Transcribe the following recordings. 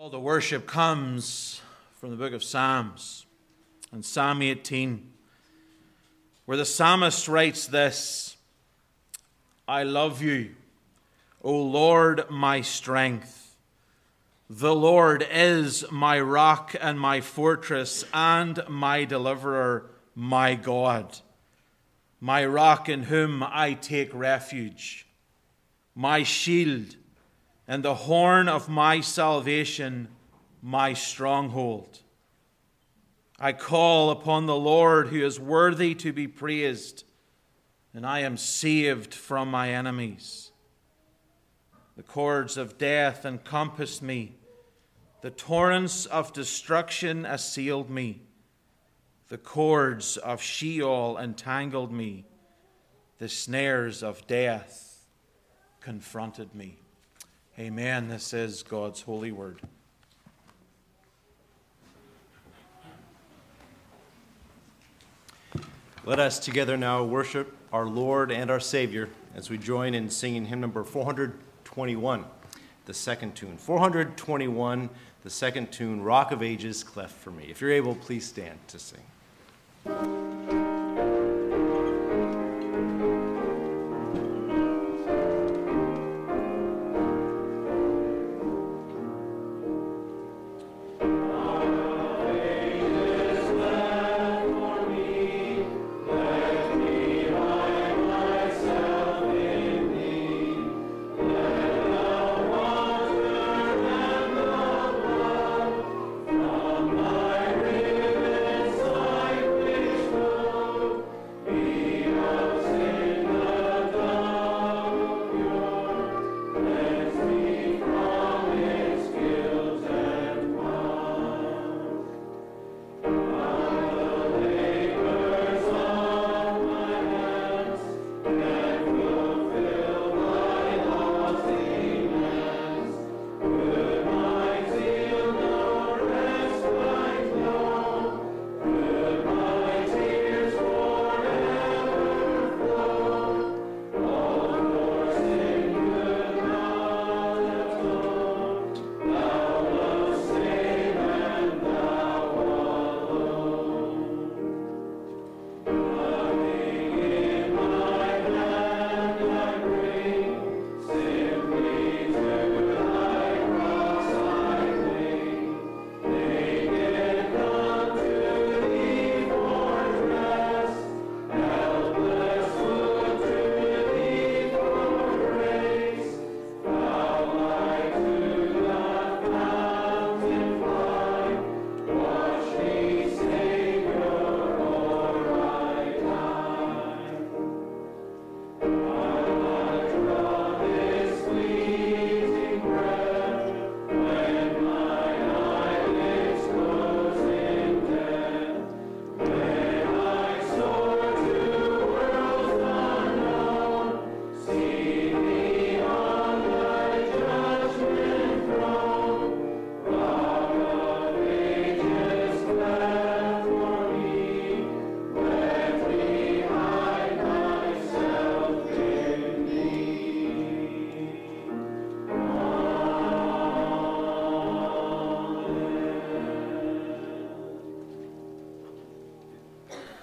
All the worship comes from the book of Psalms and Psalm 18, where the psalmist writes this: I love you, O Lord, my strength. The Lord is my rock and my fortress and my deliverer, my God, my rock in whom I take refuge, my shield and the horn of my salvation, my stronghold. I call upon the Lord who is worthy to be praised, and I am saved from my enemies. The cords of death encompassed me. The torrents of destruction assailed me. The cords of Sheol entangled me. The snares of death confronted me. Amen. This is God's holy word. Let us together now worship our Lord and our Savior as we join in singing hymn number 421, the second tune. 421, the second tune, Rock of Ages, cleft for me. If you're able, please stand to sing.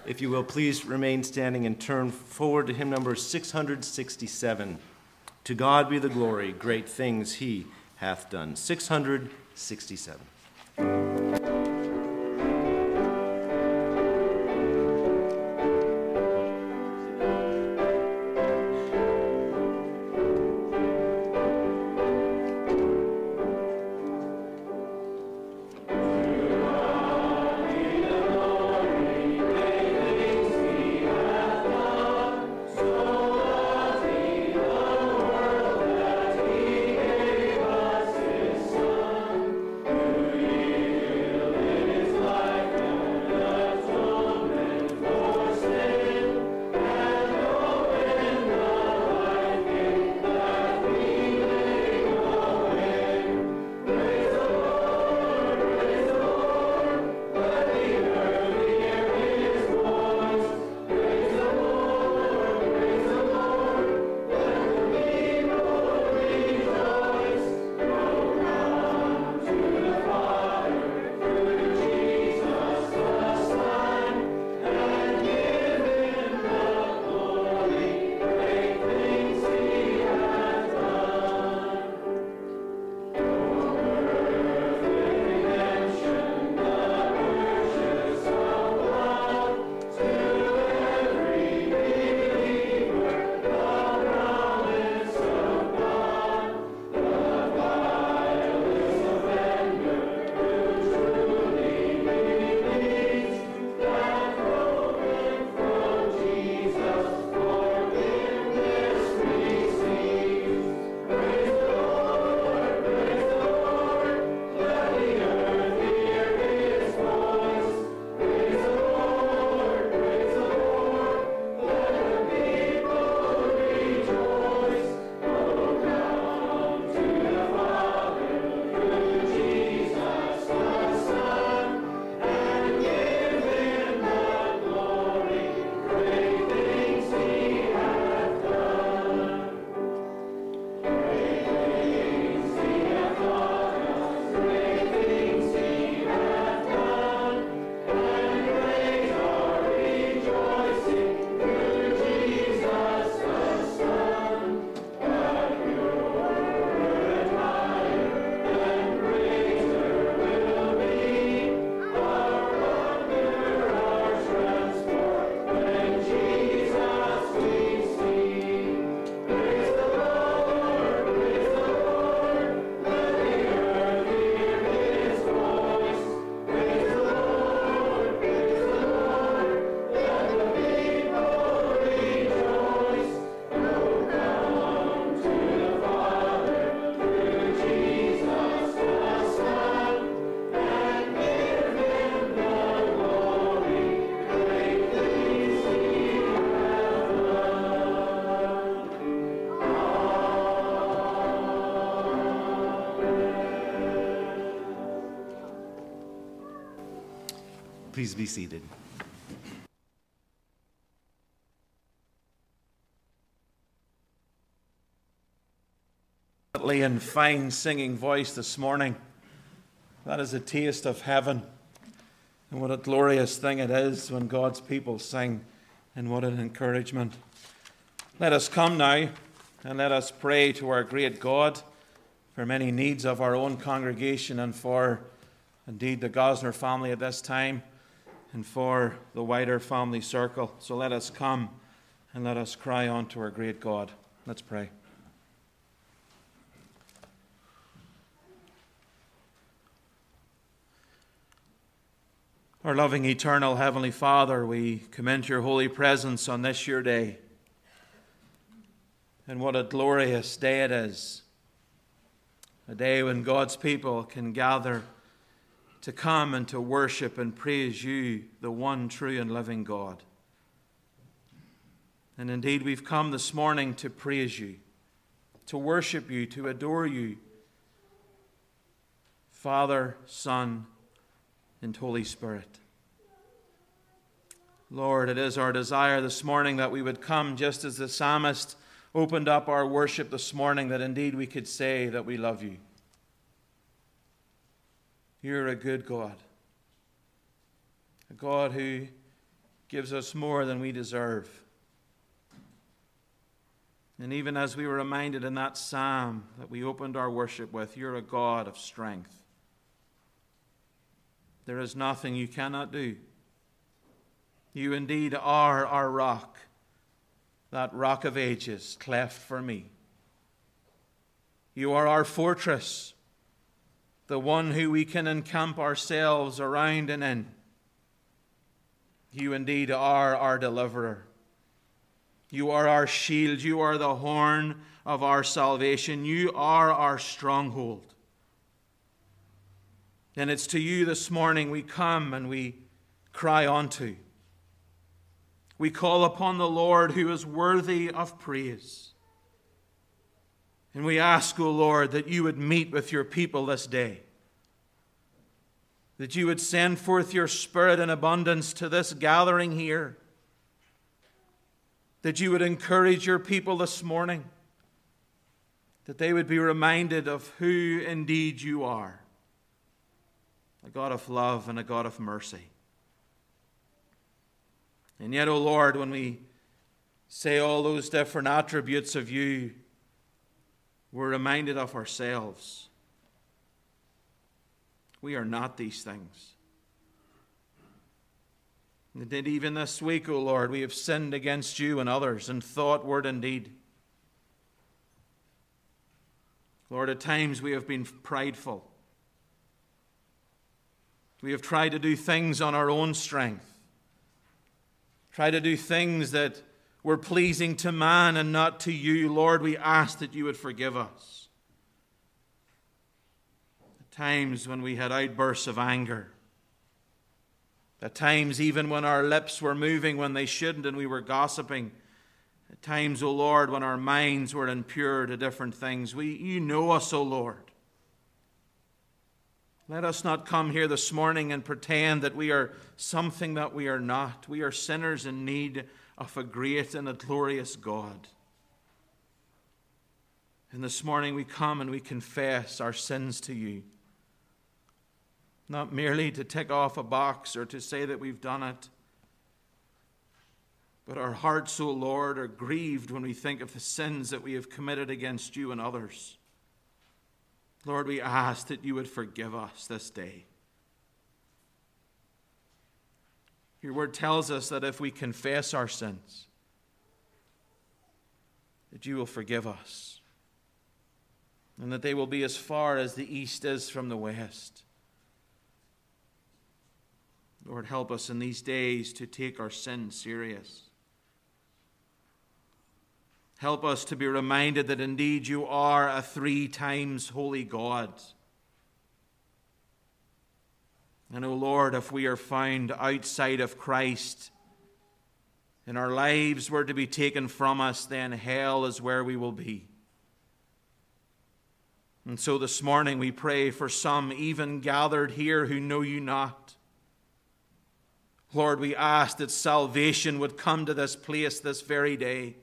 If you will, please remain standing and turn forward to hymn number 667. To God be the glory, great things he hath done. 667. Please be seated. And fine singing voice this morning. That is a taste of heaven. And what a glorious thing it is when God's people sing, and what an encouragement. Let us come now and let us pray to our great God for many needs of our own congregation and for indeed the Gosner family at this time and for the wider family circle. So let us come and let us cry unto our great God. Let's pray. Our loving, eternal Heavenly Father, we commend your holy presence on this your day. And what a glorious day it is. A day when God's people can gather to come and to worship and praise you, the one true and living God. And indeed, we've come this morning to praise you, to worship you, to adore you, Father, Son, and Holy Spirit. Lord, it is our desire this morning that we would come just as the psalmist opened up our worship this morning, that indeed we could say that we love you. You're a good God, a God who gives us more than we deserve. And even as we were reminded in that psalm that we opened our worship with, you're a God of strength. There is nothing you cannot do. You indeed are our rock, that rock of ages cleft for me. You are our fortress, the one who we can encamp ourselves around and in. You indeed are our deliverer. You are our shield. You are the horn of our salvation. You are our stronghold. And it's to you this morning we come and we cry unto. We call upon the Lord who is worthy of praise. And we ask, O Lord, that you would meet with your people this day. That you would send forth your Spirit in abundance to this gathering here. That you would encourage your people this morning. That they would be reminded of who indeed you are. A God of love and a God of mercy. And yet, O Lord, when we say all those different attributes of you, we're reminded of ourselves. We are not these things. And indeed, even this week, O Lord, we have sinned against you and others in thought, word, and deed. Lord, at times we have been prideful. We have tried to do things on our own strength, try to do things that were pleasing to man and not to you. Lord, we ask that you would forgive us. At times when we had outbursts of anger, at times even when our lips were moving when they shouldn't and we were gossiping, at times, O Lord, when our minds were impure to different things, you know us, O Lord. Let us not come here this morning and pretend that we are something that we are not. We are sinners in need of a great and a glorious God. And this morning we come and we confess our sins to you. Not merely to tick off a box or to say that we've done it. But our hearts, O Lord, are grieved when we think of the sins that we have committed against you and others. Lord, we ask that you would forgive us this day. Your word tells us that if we confess our sins, that you will forgive us, and that they will be as far as the east is from the west. Lord, help us in these days to take our sin serious. Help us to be reminded that indeed you are a three times holy God. And, O Lord, if we are found outside of Christ and our lives were to be taken from us, then hell is where we will be. And so this morning we pray for some even gathered here who know you not. Lord, we ask that salvation would come to this place this very day.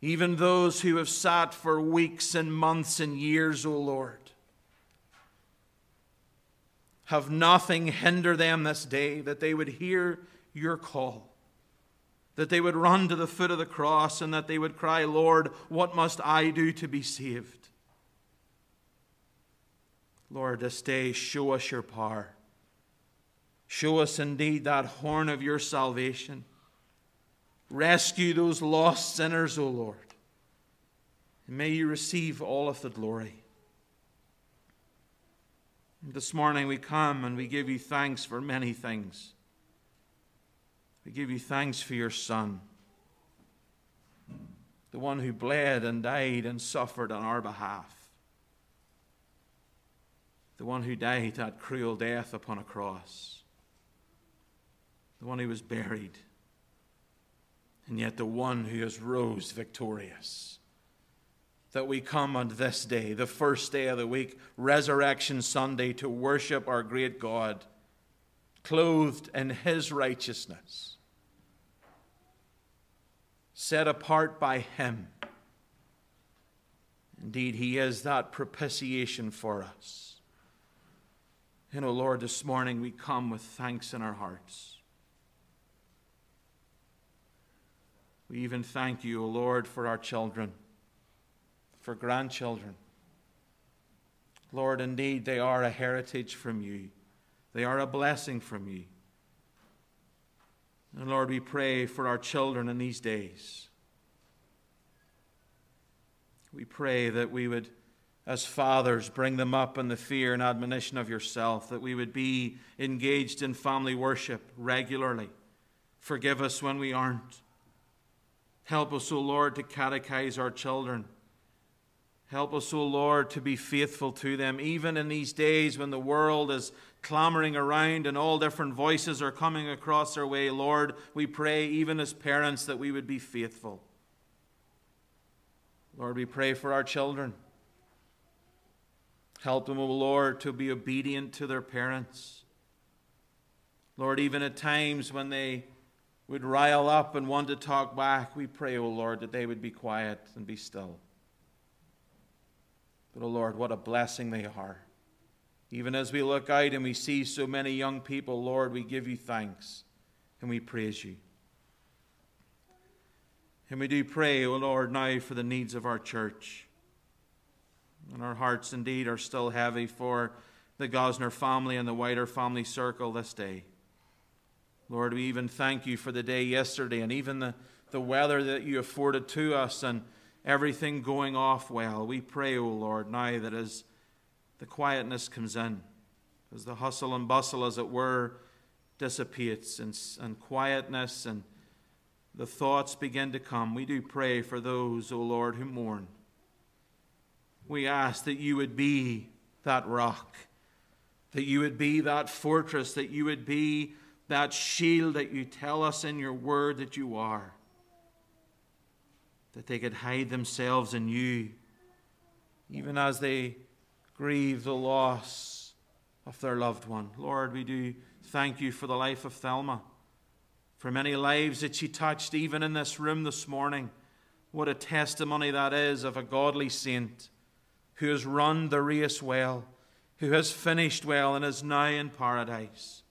Even those who have sat for weeks and months and years, O Lord, have nothing hinder them this day, that they would hear your call, that they would run to the foot of the cross, and that they would cry, Lord, what must I do to be saved? Lord, this day, show us your power. Show us indeed that horn of your salvation. Rescue those lost sinners, O Lord. And may you receive all of the glory. This morning we come and we give you thanks for many things. We give you thanks for your Son, the one who bled and died and suffered on our behalf, the one who died that cruel death upon a cross, the one who was buried, and yet the one who has rose victorious. That we come on this day, the first day of the week, Resurrection Sunday, to worship our great God, clothed in his righteousness, set apart by him. Indeed, he is that propitiation for us. And, O Lord, this morning we come with thanks in our hearts. We even thank you, O Lord, for our children, for grandchildren. Lord, indeed, they are a heritage from you. They are a blessing from you. And Lord, we pray for our children in these days. We pray that we would, as fathers, bring them up in the fear and admonition of yourself, that we would be engaged in family worship regularly. Forgive us when we aren't. Help us, O Lord, to catechize our children. Help us, O Lord, to be faithful to them, even in these days when the world is clamoring around and all different voices are coming across our way. Lord, we pray, even as parents, that we would be faithful. Lord, we pray for our children. Help them, O Lord, to be obedient to their parents. Lord, even at times when they would rile up and want to talk back, we pray, O Lord, that they would be quiet and be still. But, O Lord, what a blessing they are. Even as we look out and we see so many young people, Lord, we give you thanks and we praise you. And we do pray, O Lord, now for the needs of our church. And our hearts indeed are still heavy for the Gosner family and the wider family circle this day. Lord, we even thank you for the day yesterday and even the weather that you afforded to us and everything going off well. We pray, O Lord, now that as the quietness comes in, as the hustle and bustle, as it were, dissipates and quietness and the thoughts begin to come, we do pray for those, O Lord, who mourn. We ask that you would be that rock, that you would be that fortress, that you would be that shield that you tell us in your word that you are, that they could hide themselves in you, even as they grieve the loss of their loved one. Lord, we do thank you for the life of Thelma, for many lives that she touched even in this room this morning. What a testimony that is of a godly saint who has run the race well, who has finished well and is now in paradise.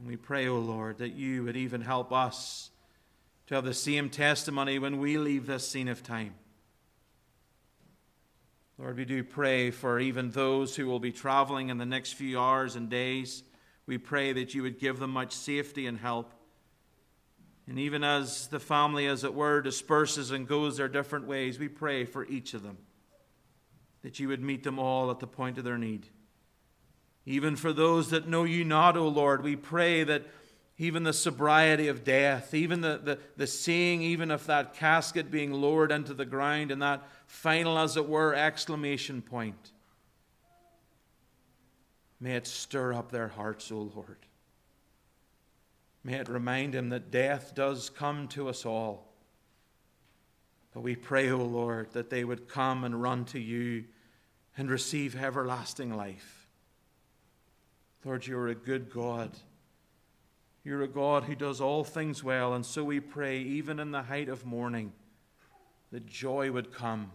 And we pray, O Lord, that you would even help us to have the same testimony when we leave this scene of time. Lord, we do pray for even those who will be traveling in the next few hours and days. We pray that you would give them much safety and help. And even as the family, as it were, disperses and goes their different ways, we pray for each of them, that you would meet them all at the point of their need. Even for those that know you not, O Lord, we pray that even the sobriety of death, even the seeing, even of that casket being lowered into the ground and that final, as it were, exclamation point, may it stir up their hearts, O Lord. May it remind them that death does come to us all. But we pray, O Lord, that they would come and run to you and receive everlasting life. Lord, you're a good God. You're a God who does all things well, and so we pray, even in the height of mourning, that joy would come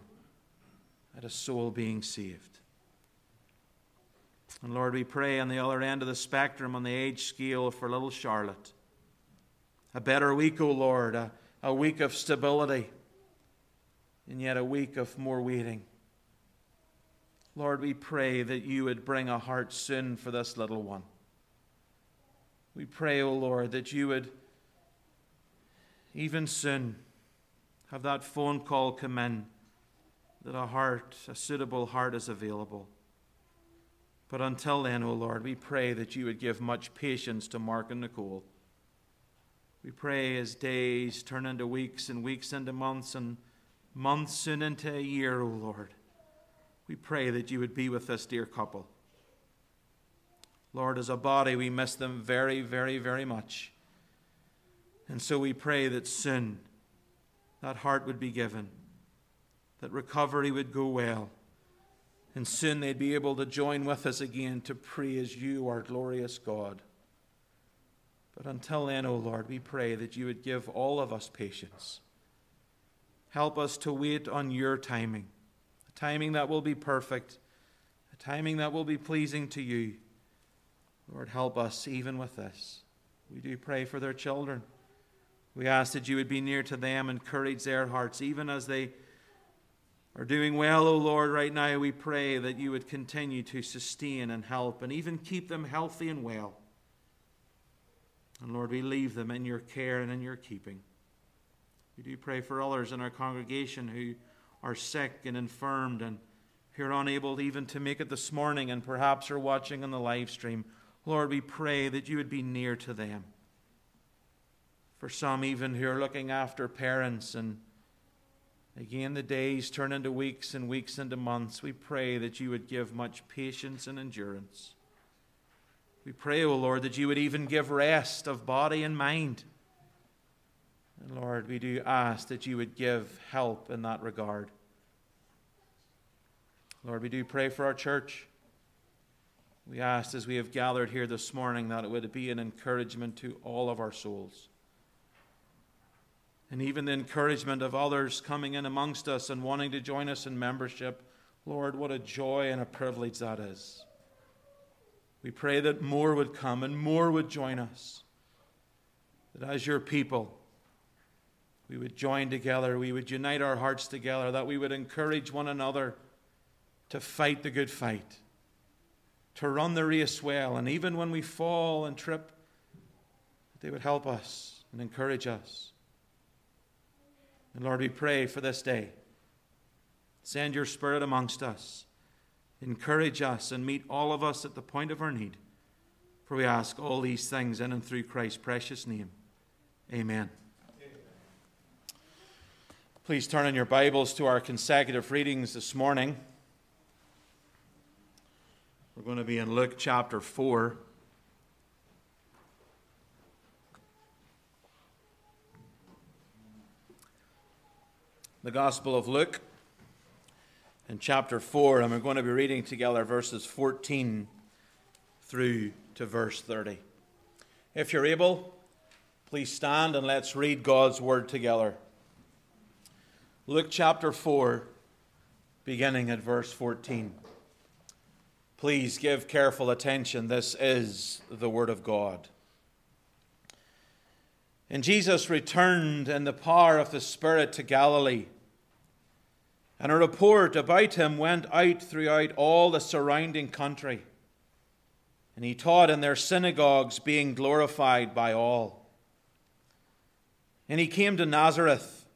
at a soul being saved. And Lord, we pray on the other end of the spectrum, on the age scale, for little Charlotte. A better week, O Lord, a week of stability, and yet a week of more waiting. Lord, we pray that you would bring a heart soon for this little one. We pray, O Lord, that you would even soon have that phone call come in, that a heart, a suitable heart, is available. But until then, O Lord, we pray that you would give much patience to Mark and Nicole. We pray as days turn into weeks and weeks into months and months soon into a year, O Lord. We pray that you would be with this dear couple. Lord, as a body, we miss them very, very, very much. And so we pray that soon that heart would be given, that recovery would go well, and soon they'd be able to join with us again to praise you, our glorious God. But until then, O Lord, we pray that you would give all of us patience. Help us to wait on your timing, a timing that will be perfect, a timing that will be pleasing to you. Lord, help us even with this. We do pray for their children. We ask that you would be near to them, encourage their hearts, even as they are doing well, O Lord, right now. We pray that you would continue to sustain and help and even keep them healthy and well. And Lord, we leave them in your care and in your keeping. We do pray for others in our congregation who are sick and infirmed and who are unable even to make it this morning and perhaps are watching on the live stream. Lord, we pray that you would be near to them. For some even who are looking after parents, and again the days turn into weeks and weeks into months, we pray that you would give much patience and endurance. We pray, O Lord, that you would even give rest of body and mind. And Lord, we do ask that you would give help in that regard. Lord, we do pray for our church. We ask, as we have gathered here this morning, that it would be an encouragement to all of our souls. And even the encouragement of others coming in amongst us and wanting to join us in membership. Lord, what a joy and a privilege that is. We pray that more would come and more would join us. That as your people, we would join together, we would unite our hearts together, that we would encourage one another to fight the good fight, to run the race well, and even when we fall and trip, they would help us and encourage us. And Lord, we pray for this day. Send your Spirit amongst us. Encourage us and meet all of us at the point of our need. For we ask all these things in and through Christ's precious name. Amen. Please turn in your Bibles to our consecutive readings this morning. We're going to be in Luke chapter 4. The Gospel of Luke in chapter 4, and we're going to be reading together verses 14 through to verse 30. If you're able, please stand and let's read God's Word together. Luke chapter 4, beginning at verse 14. Please give careful attention. This is the Word of God. And Jesus returned in the power of the Spirit to Galilee, and a report about him went out throughout all the surrounding country. And he taught in their synagogues, being glorified by all. And he came to Nazareth,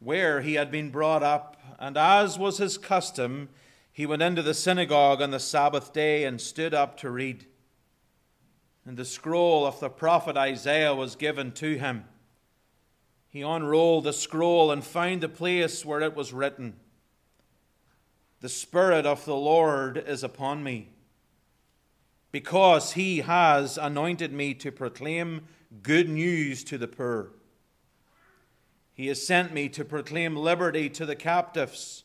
where he had been brought up, and as was his custom, he went into the synagogue on the Sabbath day and stood up to read. And the scroll of the prophet Isaiah was given to him. He unrolled the scroll and found the place where it was written, "The Spirit of the Lord is upon me, because he has anointed me to proclaim good news to the poor. He has sent me to proclaim liberty to the captives,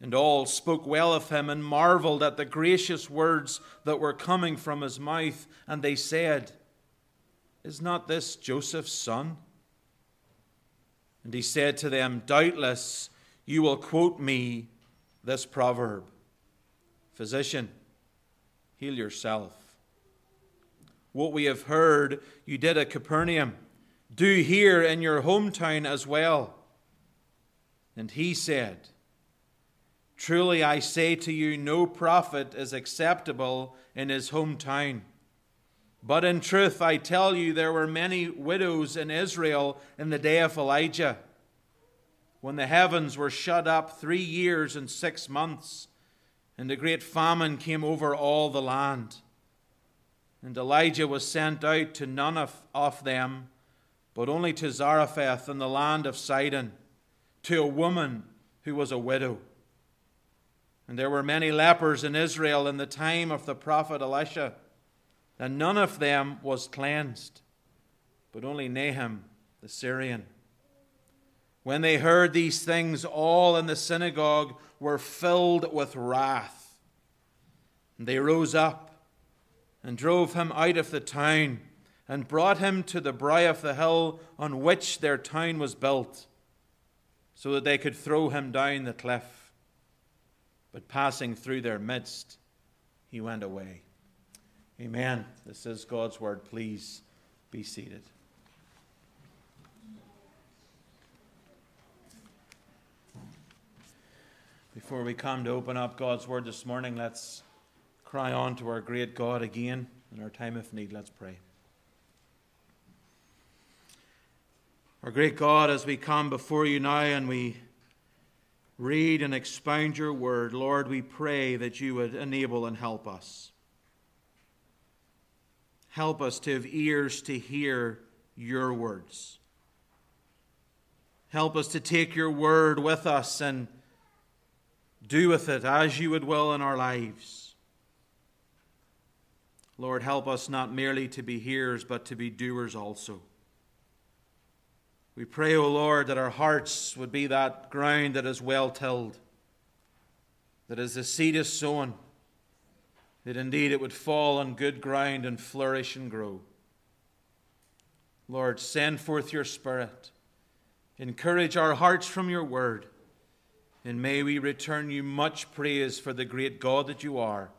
And all spoke well of him and marveled at the gracious words that were coming from his mouth. And they said, "Is not this Joseph's son?" And he said to them, "Doubtless you will quote me this proverb, 'Physician, heal yourself. What we have heard you did at Capernaum, do here in your hometown as well.' And he said, 'Truly I say to you, no prophet is acceptable in his hometown. But in truth I tell you, there were many widows in Israel in the day of Elijah, when the heavens were shut up 3 years and 6 months, and a great famine came over all the land. And Elijah was sent out to none of them, but only to Zarephath in the land of Sidon, to a woman who was a widow. And there were many lepers in Israel in the time of the prophet Elisha, and none of them was cleansed, but only Naaman the Syrian.' When they heard these things, all in the synagogue were filled with wrath. And they rose up and drove him out of the town, and brought him to the brow of the hill on which their town was built, so that they could throw him down the cliff. But passing through their midst, he went away." Amen. This is God's word. Please be seated. Before we come to open up God's word this morning, let's cry on to our great God again in our time of need. Let's pray. Our great God, as we come before you now and we read and expound your word, Lord, we pray that you would enable and help us. Help us to have ears to hear your words. Help us to take your word with us and do with it as you would will in our lives. Lord, help us not merely to be hearers, but to be doers also. We pray, O Lord, that our hearts would be that ground that is well tilled, that as the seed is sown, that indeed it would fall on good ground and flourish and grow. Lord, send forth your Spirit. Encourage our hearts from your word. And may we return you much praise for the great God that you are.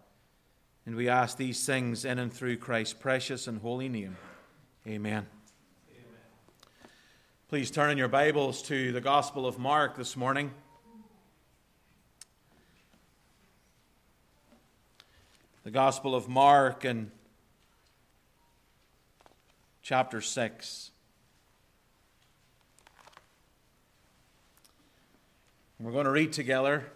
And we ask these things in and through Christ's precious and holy name. Amen. Amen. Please turn in your Bibles to the Gospel of Mark this morning. The Gospel of Mark in chapter 6. We're going to read together,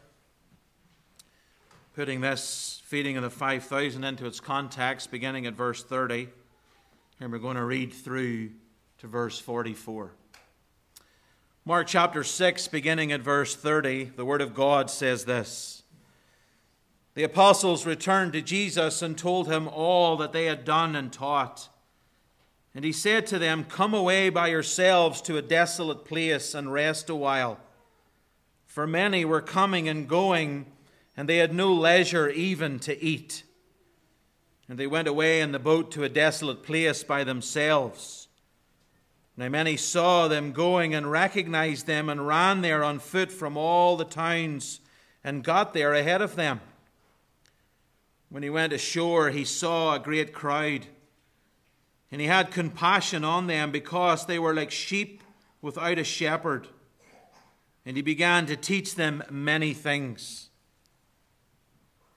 putting this feeding of the 5,000 into its context, beginning at verse 30, and we're going to read through to verse 44. Mark chapter 6, beginning at verse 30, the Word of God says this: "The apostles returned to Jesus and told him all that they had done and taught. And he said to them, 'Come away by yourselves to a desolate place and rest a while.' For many were coming and going, and they had no leisure even to eat. And they went away in the boat to a desolate place by themselves. Now many saw them going and recognized them, and ran there on foot from all the towns, and got there ahead of them. When he went ashore, he saw a great crowd, and he had compassion on them, because they were like sheep without a shepherd. And he began to teach them many things.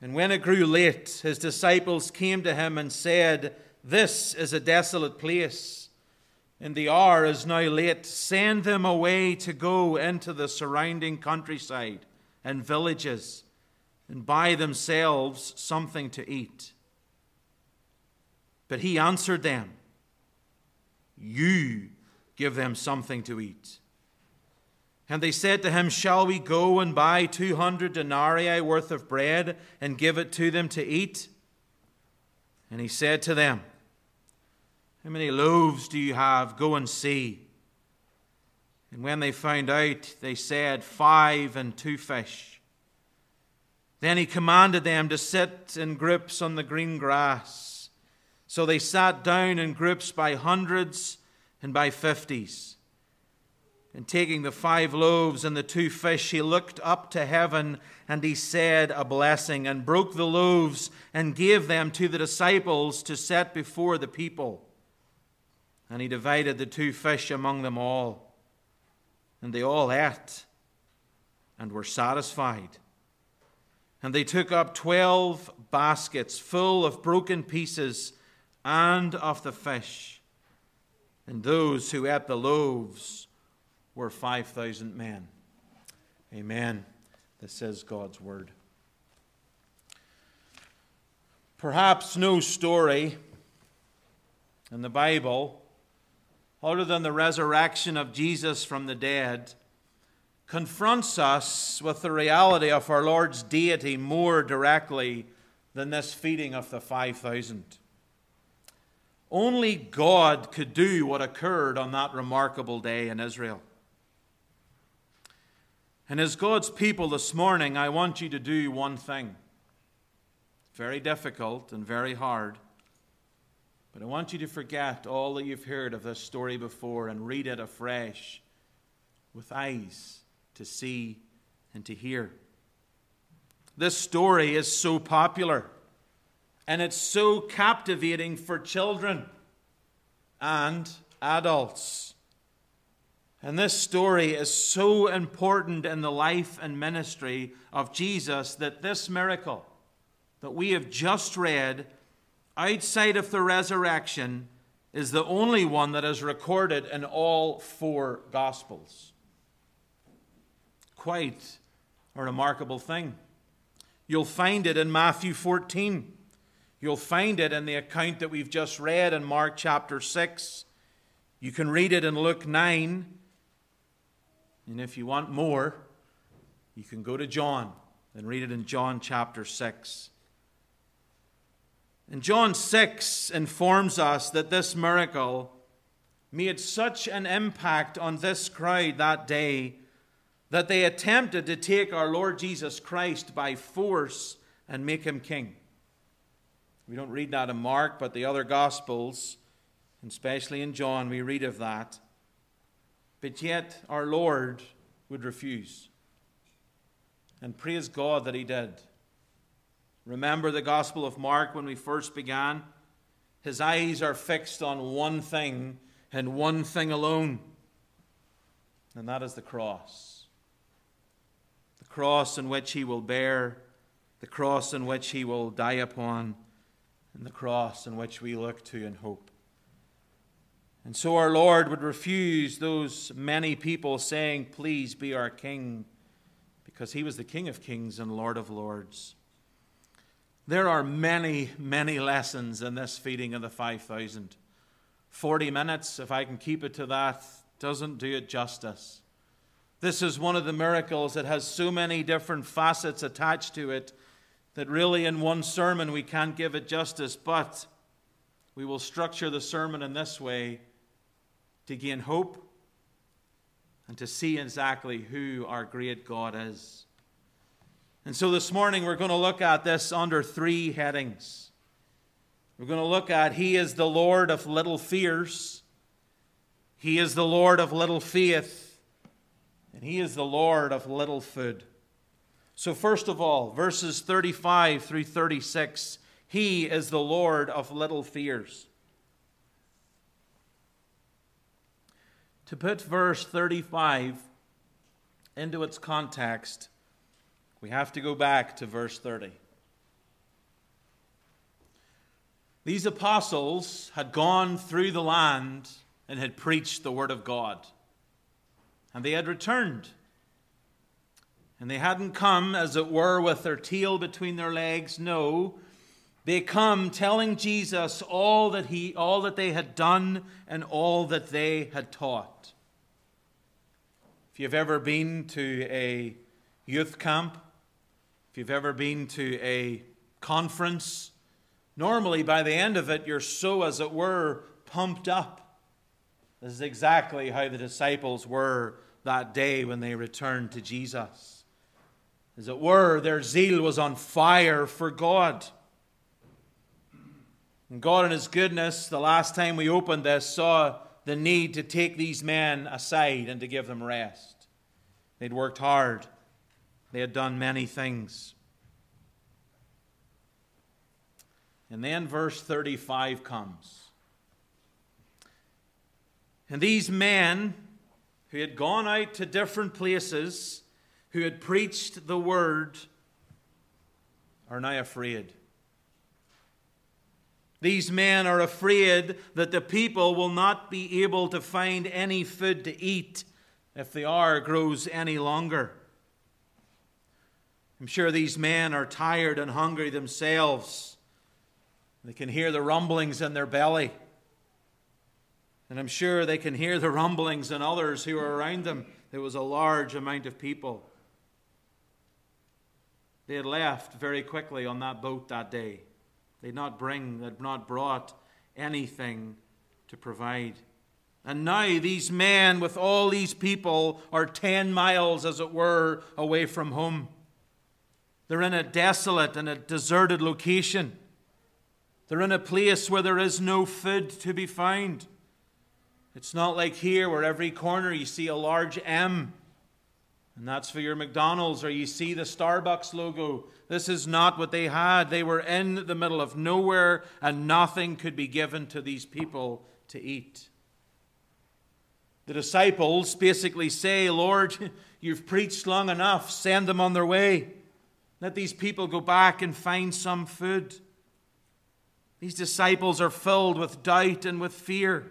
And when it grew late, his disciples came to him and said, 'This is a desolate place, and the hour is now late. Send them away to go into the surrounding countryside and villages and buy themselves something to eat. But he answered them, You give them something to eat. And they said to him, Shall we go and buy 200 denarii worth of bread and give it to them to eat? And he said to them, How many loaves do you have? Go and see. And when they found out, they said, 5 and 2 fish. Then he commanded them to sit in groups on the green grass. So they sat down in groups by hundreds and by 50s. And taking the 5 loaves and the 2 fish, he looked up to heaven, and he said a blessing, and broke the loaves, and gave them to the disciples to set before the people. And he divided the 2 fish among them all. And they all ate, and were satisfied. And they took up 12 baskets full of broken pieces, and of the fish. And those who ate the loaves were 5,000 men. Amen. This is God's word. Perhaps no story in the Bible, other than the resurrection of Jesus from the dead, confronts us with the reality of our Lord's deity more directly than this feeding of the 5,000. Only God could do what occurred on that remarkable day in Israel. And as God's people this morning, I want you to do one thing. Very difficult and very hard. But I want you to forget all that you've heard of this story before and read it afresh with eyes to see and to hear. This story is so popular, and it's so captivating for children and adults. And this story is so important in the life and ministry of Jesus that this miracle that we have just read outside of the resurrection is the only one that is recorded in all 4 Gospels. Quite a remarkable thing. You'll find it in Matthew 14. You'll find it in the account that we've just read in Mark chapter 6. You can read it in Luke 9. And if you want more, you can go to John and read it in John chapter 6. And John 6 informs us that this miracle made such an impact on this crowd that day that they attempted to take our Lord Jesus Christ by force and make him king. We don't read that in Mark, but the other Gospels, and especially in John, we read of that. But yet our Lord would refuse. And praise God that he did. Remember the Gospel of Mark when we first began? His eyes are fixed on one thing and one thing alone. And that is the cross. The cross in which he will bear. The cross in which he will die upon. And the cross in which we look to and hope. And so our Lord would refuse those many people saying, Please be our king, because he was the King of Kings and Lord of Lords. There are many, many lessons in this feeding of the 5,000. 40 minutes, if I can keep it to that, doesn't do it justice. This is one of the miracles that has so many different facets attached to it that really in one sermon we can't give it justice, but we will structure the sermon in this way to gain hope and to see exactly who our great God is. And so this morning we're going to look at this under 3 headings. We're going to look at He is the Lord of little fears, He is the Lord of little faith, and He is the Lord of little food. So first of all, verses 35 through 36, He is the Lord of little fears. To put verse 35 into its context, we have to go back to verse 30. These apostles had gone through the land and had preached the word of God. And they had returned. And they hadn't come, as it were, with their tail between their legs. No, they come telling Jesus all that they had done and all that they had taught. If you've ever been to a youth camp, if you've ever been to a conference, normally by the end of it, you're so, as it were, pumped up. This is exactly how the disciples were that day when they returned to Jesus. As it were, their zeal was on fire for God. And God in His goodness, the last time we opened this, saw the need to take these men aside and to give them rest. They'd worked hard. They had done many things. And then verse 35 comes. And these men who had gone out to different places, who had preached the word, are now afraid. These men are afraid that the people will not be able to find any food to eat if the hour grows any longer. I'm sure these men are tired and hungry themselves. They can hear the rumblings in their belly. And I'm sure they can hear the rumblings in others who are around them. There was a large amount of people. They had left very quickly on that boat that day. They had not brought anything to provide. And now these men with all these people are 10 miles, as it were, away from home. They're in a desolate and a deserted location. They're in a place where there is no food to be found. It's not like here where every corner you see a large M, and that's for your McDonald's, or you see the Starbucks logo. This is not what they had. They were in the middle of nowhere, and nothing could be given to these people to eat. The disciples basically say, Lord, you've preached long enough. Send them on their way. Let these people go back and find some food. These disciples are filled with doubt and with fear.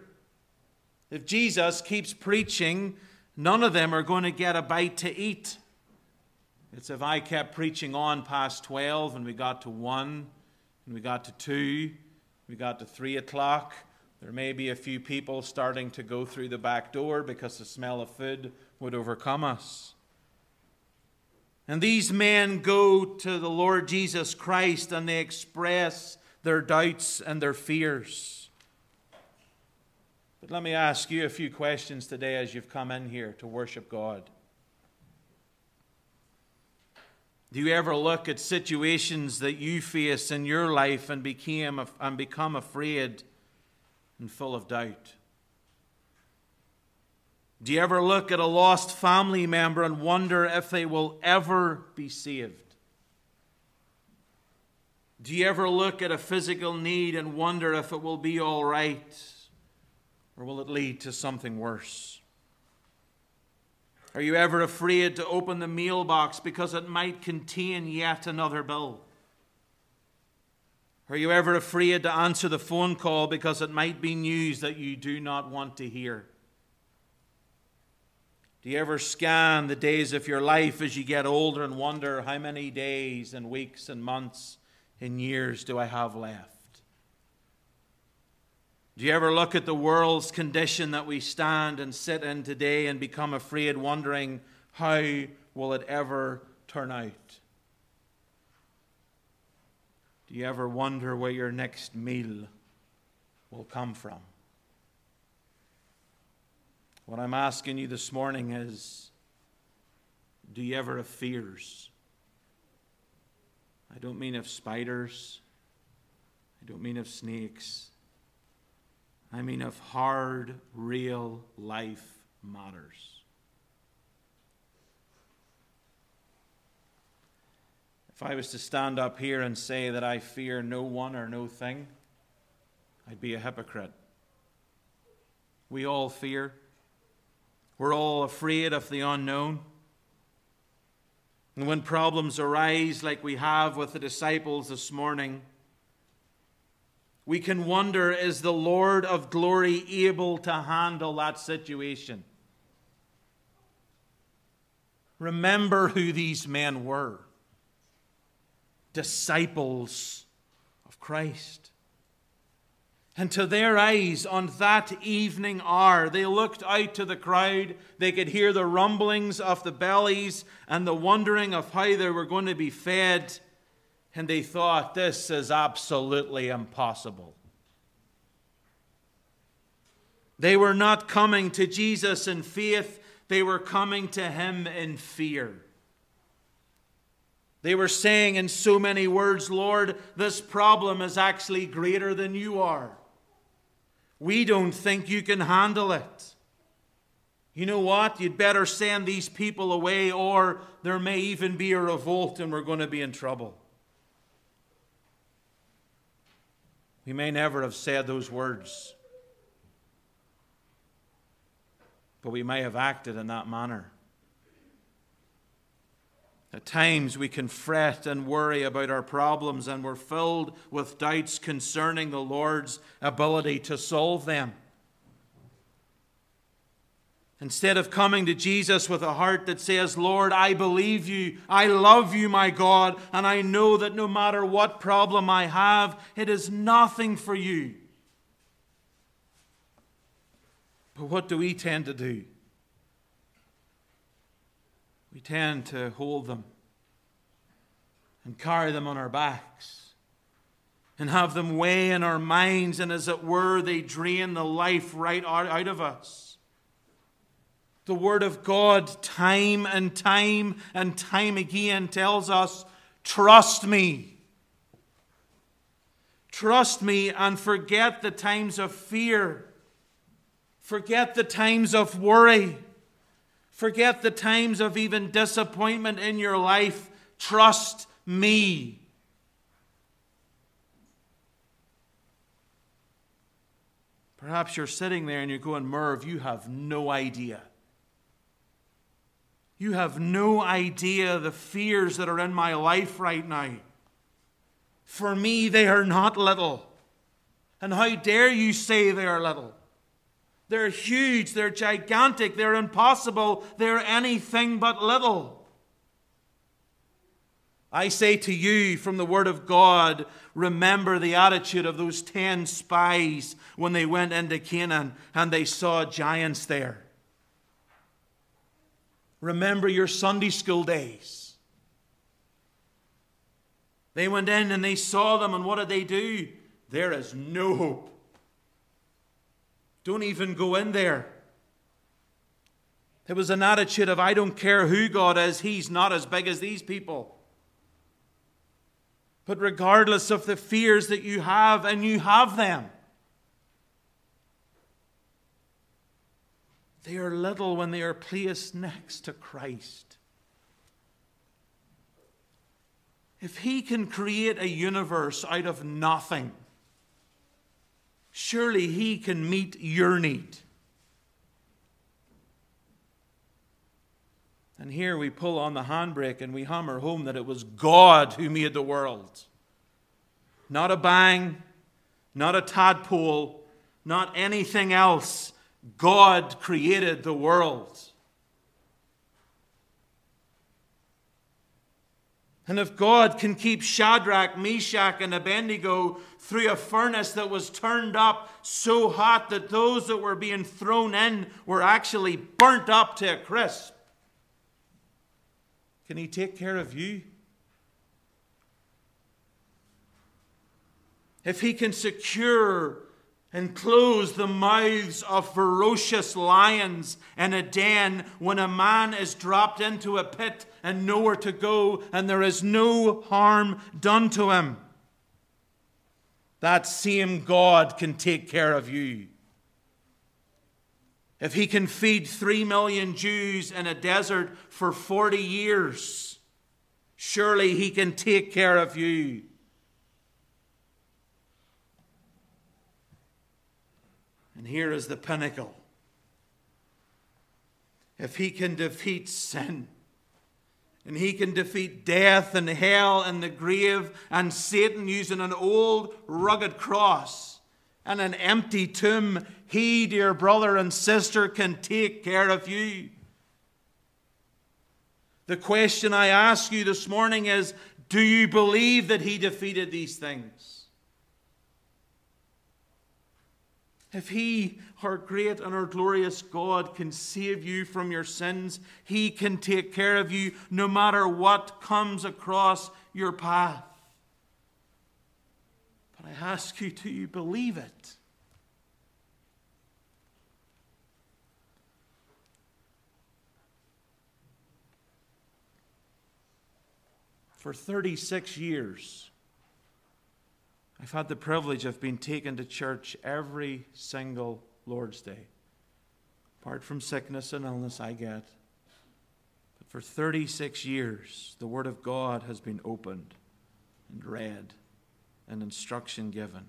If Jesus keeps preaching, none of them are going to get a bite to eat. It's if I kept preaching on past 12 and we got to 1 and we got to 2, we got to 3 o'clock, there may be a few people starting to go through the back door because the smell of food would overcome us. And these men go to the Lord Jesus Christ and they express their doubts and their fears. But let me ask you a few questions today as you've come in here to worship God. Do you ever look at situations that you face in your life and become afraid and full of doubt? Do you ever look at a lost family member and wonder if they will ever be saved? Do you ever look at a physical need and wonder if it will be all right, or will it lead to something worse? Are you ever afraid to open the mailbox because it might contain yet another bill? Are you ever afraid to answer the phone call because it might be news that you do not want to hear? Do you ever scan the days of your life as you get older and wonder how many days and weeks and months and years do I have left? Do you ever look at the world's condition that we stand and sit in today and become afraid, wondering how will it ever turn out? Do you ever wonder where your next meal will come from? What I'm asking you this morning is, do you ever have fears? I don't mean of spiders. I don't mean of snakes. I mean of hard, real life matters. If I was to stand up here and say that I fear no one or no thing, I'd be a hypocrite. We all fear. We're all afraid of the unknown. And when problems arise, like we have with the disciples this morning, we can wonder, is the Lord of glory able to handle that situation? Remember who these men were. Disciples of Christ. And to their eyes, on that evening hour, they looked out to the crowd. They could hear the rumblings of the bellies and the wondering of how they were going to be fed. And they thought, this is absolutely impossible. They were not coming to Jesus in faith. They were coming to him in fear. They were saying in so many words, Lord, this problem is actually greater than you are. We don't think you can handle it. You know what? You'd better send these people away, or there may even be a revolt and we're going to be in trouble. We may never have said those words, but we may have acted in that manner. At times we can fret and worry about our problems, and we're filled with doubts concerning the Lord's ability to solve them. Instead of coming to Jesus with a heart that says, Lord, I believe you, I love you, my God, and I know that no matter what problem I have, it is nothing for you. But what do we tend to do? We tend to hold them and carry them on our backs and have them weigh in our minds, and as it were, they drain the life right out of us. The Word of God time and time and time again tells us, trust me. Trust me and forget the times of fear. Forget the times of worry. Forget the times of even disappointment in your life. Trust me. Perhaps you're sitting there and you're going, Merv, you have no idea. You have no idea the fears that are in my life right now. For me, they are not little. And how dare you say they are little? They're huge, they're gigantic, they're impossible, they're anything but little. I say to you from the Word of God, remember the attitude of those 10 spies when they went into Canaan and they saw giants there. Remember your Sunday school days. They went in and they saw them, and what did they do? There is no hope. Don't even go in there. There was an attitude of, I don't care who God is, he's not as big as these people. But regardless of the fears that you have, and you have them, they are little when they are placed next to Christ. If he can create a universe out of nothing, surely he can meet your need. And here we pull on the handbrake and we hammer home that it was God who made the world. Not a bang, not a tadpole, not anything else. God created the world. And if God can keep Shadrach, Meshach, and Abednego through a furnace that was turned up so hot that those that were being thrown in were actually burnt up to a crisp, can he take care of you? If he can secure and close the mouths of ferocious lions in a den when a man is dropped into a pit and nowhere to go and there is no harm done to him, that same God can take care of you. If he can feed 3 million Jews in a desert for 40 years, surely he can take care of you. And here is the pinnacle. If he can defeat sin, and he can defeat death and hell and the grave and Satan using an old rugged cross and an empty tomb, he, dear brother and sister, can take care of you. The question I ask you this morning is, do you believe that he defeated these things? If he, our great and our glorious God, can save you from your sins, he can take care of you no matter what comes across your path. But I ask you, do you believe it? For 36 years, I've had the privilege of being taken to church every single Lord's Day. Apart from sickness and illness I get. But for 36 years, the Word of God has been opened and read and instruction given.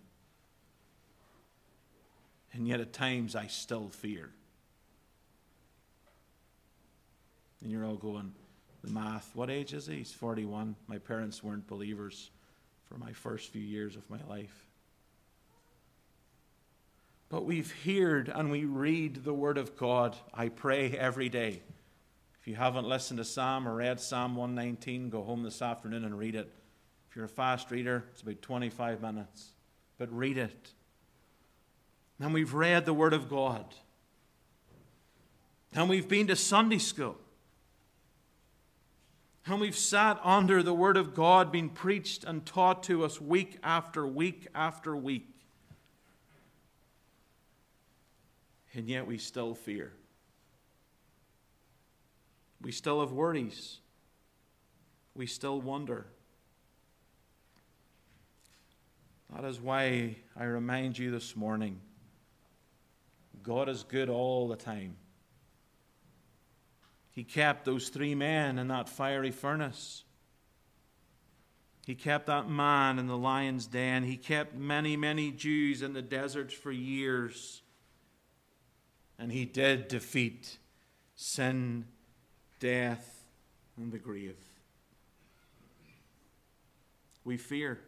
And yet at times I still fear. And you're all going, the math. What age is he? He's 41. My parents weren't believers for my first few years of my life. But we've heard and we read the Word of God. I pray every day. If you haven't listened to Psalm or read Psalm 119, go home this afternoon and read it. If you're a fast reader, it's about 25 minutes. But read it. And we've read the Word of God. And we've been to Sunday school. And we've sat under the Word of God being preached and taught to us week after week after week. And yet we still fear. We still have worries. We still wonder. That is why I remind you this morning, God is good all the time. He kept those three men in that fiery furnace. He kept that man in the lion's den. He kept many, many Jews in the deserts for years. And he did defeat sin, death, and the grave. We fear.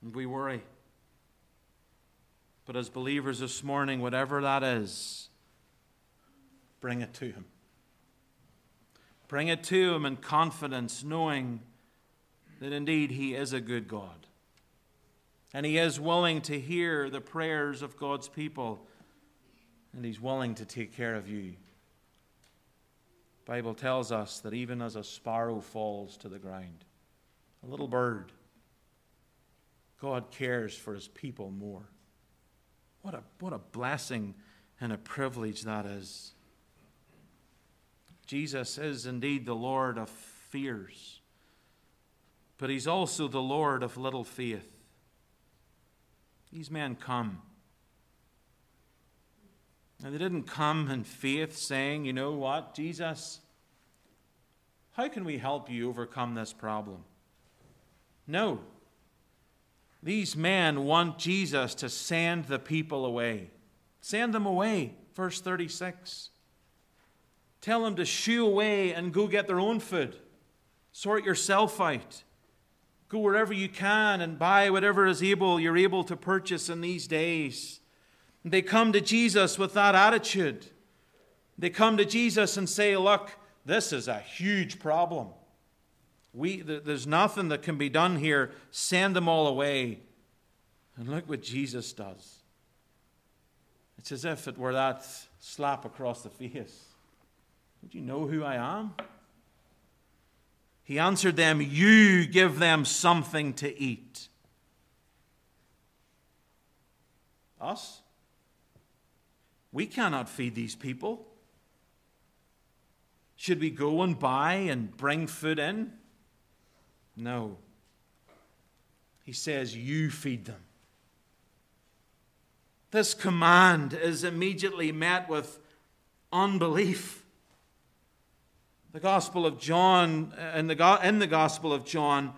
And we worry. But as believers this morning, whatever that is, bring it to him. Bring it to him in confidence, knowing that indeed he is a good God. And he is willing to hear the prayers of God's people. And he's willing to take care of you. The Bible tells us that even as a sparrow falls to the ground, a little bird, God cares for his people more. What a blessing and a privilege that is. Jesus is indeed the Lord of fears, but he's also the Lord of little faith. These men come. And they didn't come in faith saying, you know what, Jesus, how can we help you overcome this problem? No. These men want Jesus to send the people away. Send them away, verse 36. Tell them to shoo away and go get their own food. Sort yourself out. Go wherever you can and buy whatever is able you're able to purchase in these days. And they come to Jesus with that attitude. They come to Jesus and say, look, this is a huge problem. There's nothing that can be done here. Send them all away. And look what Jesus does. It's as if it were that slap across the face. Do you know who I am? He answered them, you give them something to eat. Us? We cannot feed these people. Should we go and buy and bring food in? No. He says, you feed them. This command is immediately met with unbelief. The Gospel of John, in the Gospel of John,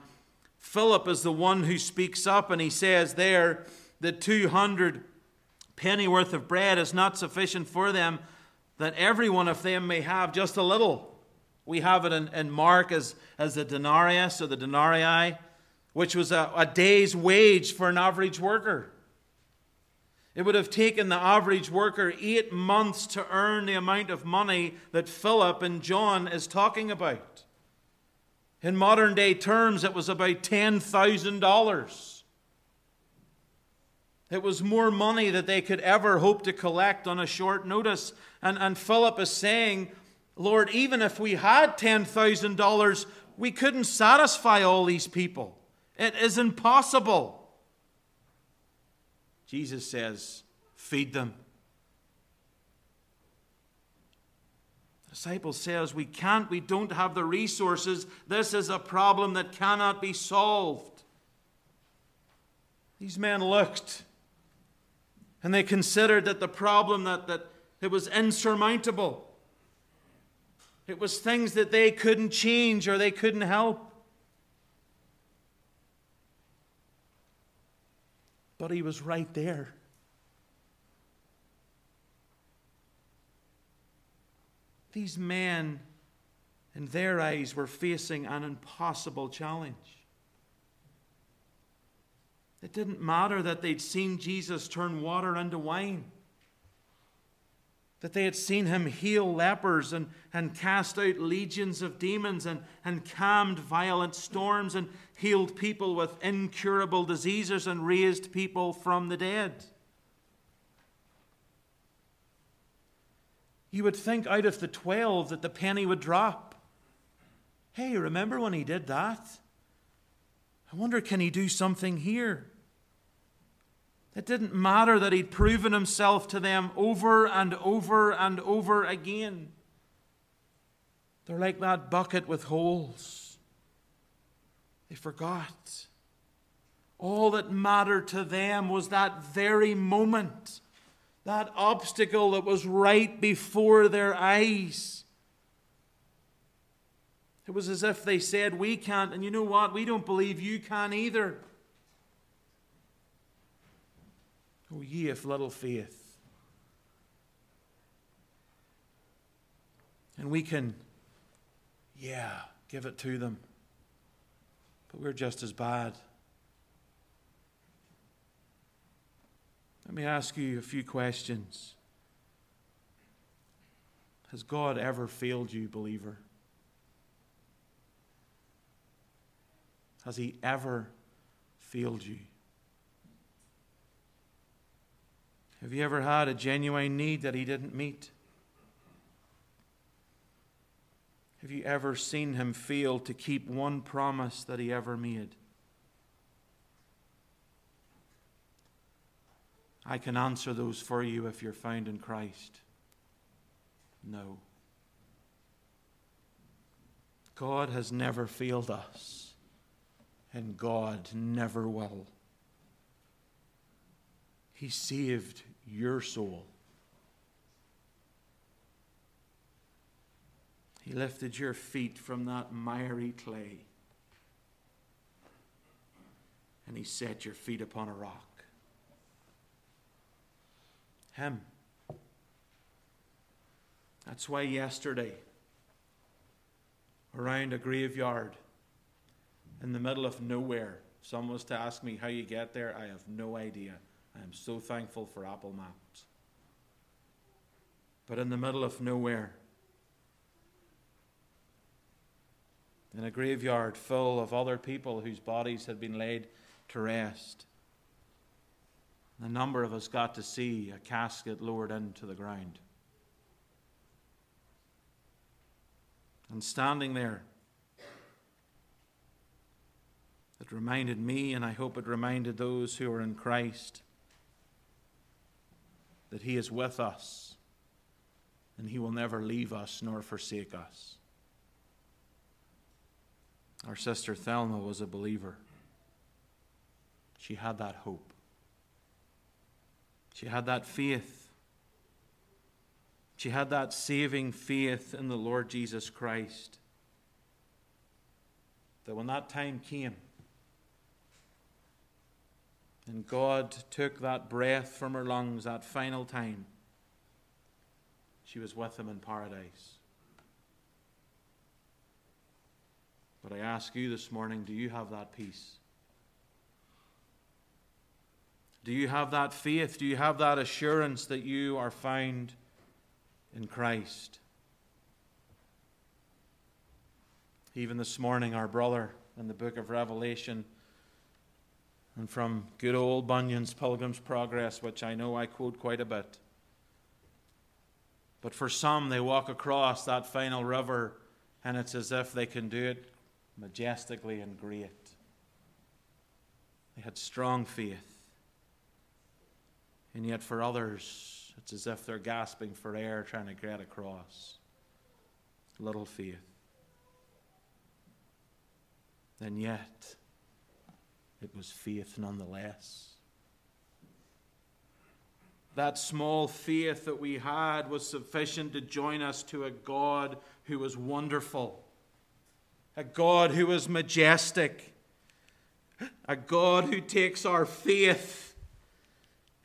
Philip is the one who speaks up and he says there that 200 penny worth of bread is not sufficient for them, that every one of them may have just a little. We have it in Mark as the denarius or the denarii, which was a day's wage for an average worker. It would have taken the average worker 8 months to earn the amount of money that Philip and John is talking about. In modern day terms, it was about $10,000. It was more money that they could ever hope to collect on a short notice. And Philip is saying, Lord, even if we had $10,000, we couldn't satisfy all these people. It is impossible. Jesus says, feed them. The disciple says, we don't have the resources. This is a problem that cannot be solved. These men looked, and they considered that the problem, that it was insurmountable. It was things that they couldn't change or they couldn't help. But he was right there. These men, in their eyes, were facing an impossible challenge. It didn't matter that they'd seen Jesus turn water into wine, that they had seen him heal lepers and cast out legions of demons and calmed violent storms and healed people with incurable diseases and raised people from the dead. You would think out of the 12 that the penny would drop. Hey, remember when he did that? I wonder, can he do something here? It didn't matter that he'd proven himself to them over and over and over again. They're like that bucket with holes. They forgot. All that mattered to them was that very moment, that obstacle that was right before their eyes. It was as if they said, we can't, and you know what? We don't believe you can either. O ye of little faith. And we can, give it to them. But we're just as bad. Let me ask you a few questions. Has God ever failed you, believer? Has he ever failed you? Have you ever had a genuine need that he didn't meet? Have you ever seen him fail to keep one promise that he ever made? I can answer those for you if you're found in Christ. No. God has never failed us, and God never will. He saved your soul. He lifted your feet from that miry clay. And he set your feet upon a rock. Him. That's why yesterday, around a graveyard, in the middle of nowhere, someone was to ask me how you get there. I have no idea. I am so thankful for Apple Maps. But in the middle of nowhere, in a graveyard full of other people whose bodies had been laid to rest, a number of us got to see a casket lowered into the ground. And standing there, it reminded me, and I hope it reminded those who are in Christ, that he is with us and he will never leave us nor forsake us. Our sister Thelma was a believer. She had that hope. She had that faith. She had that saving faith in the Lord Jesus Christ, that when that time came and God took that breath from her lungs that final time, she was with him in paradise. But I ask you this morning, do you have that peace? Do you have that faith? Do you have that assurance that you are found in Christ? Even this morning, our brother in the book of Revelation, and from good old Bunyan's Pilgrim's Progress, which I know I quote quite a bit. But for some, they walk across that final river, and it's as if they can do it majestically and great. They had strong faith. And yet for others, it's as if they're gasping for air, trying to get across. Little faith. And yet, it was faith nonetheless. That small faith that we had was sufficient to join us to a God who was wonderful, a God who is majestic, a God who takes our faith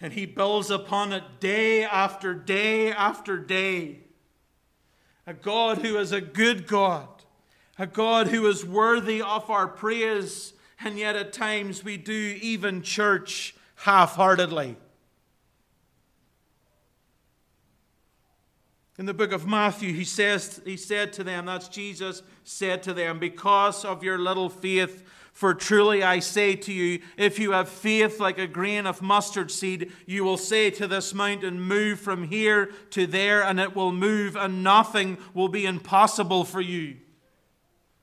and he builds upon it day after day after day. A God who is a good God. A God who is worthy of our praise. And yet at times we do even church half-heartedly. In the book of Matthew, he said to them, that's Jesus said to them, because of your little faith, for truly I say to you, if you have faith like a grain of mustard seed, you will say to this mountain, move from here to there, and it will move, and nothing will be impossible for you.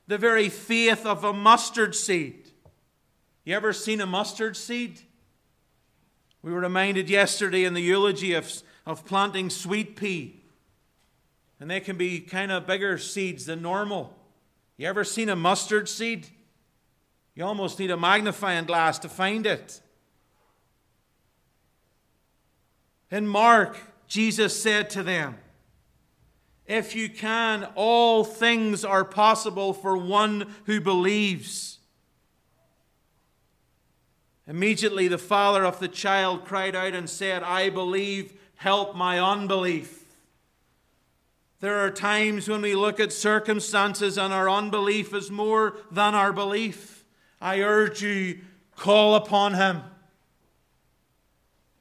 The very faith of a mustard seed. You ever seen a mustard seed? We were reminded yesterday in the eulogy of planting sweet pea. And they can be kind of bigger seeds than normal. You ever seen a mustard seed? You almost need a magnifying glass to find it. In Mark, Jesus said to them, if you can, all things are possible for one who believes. Immediately the father of the child cried out and said, I believe, help my unbelief. There are times when we look at circumstances and our unbelief is more than our belief. I urge you, call upon him.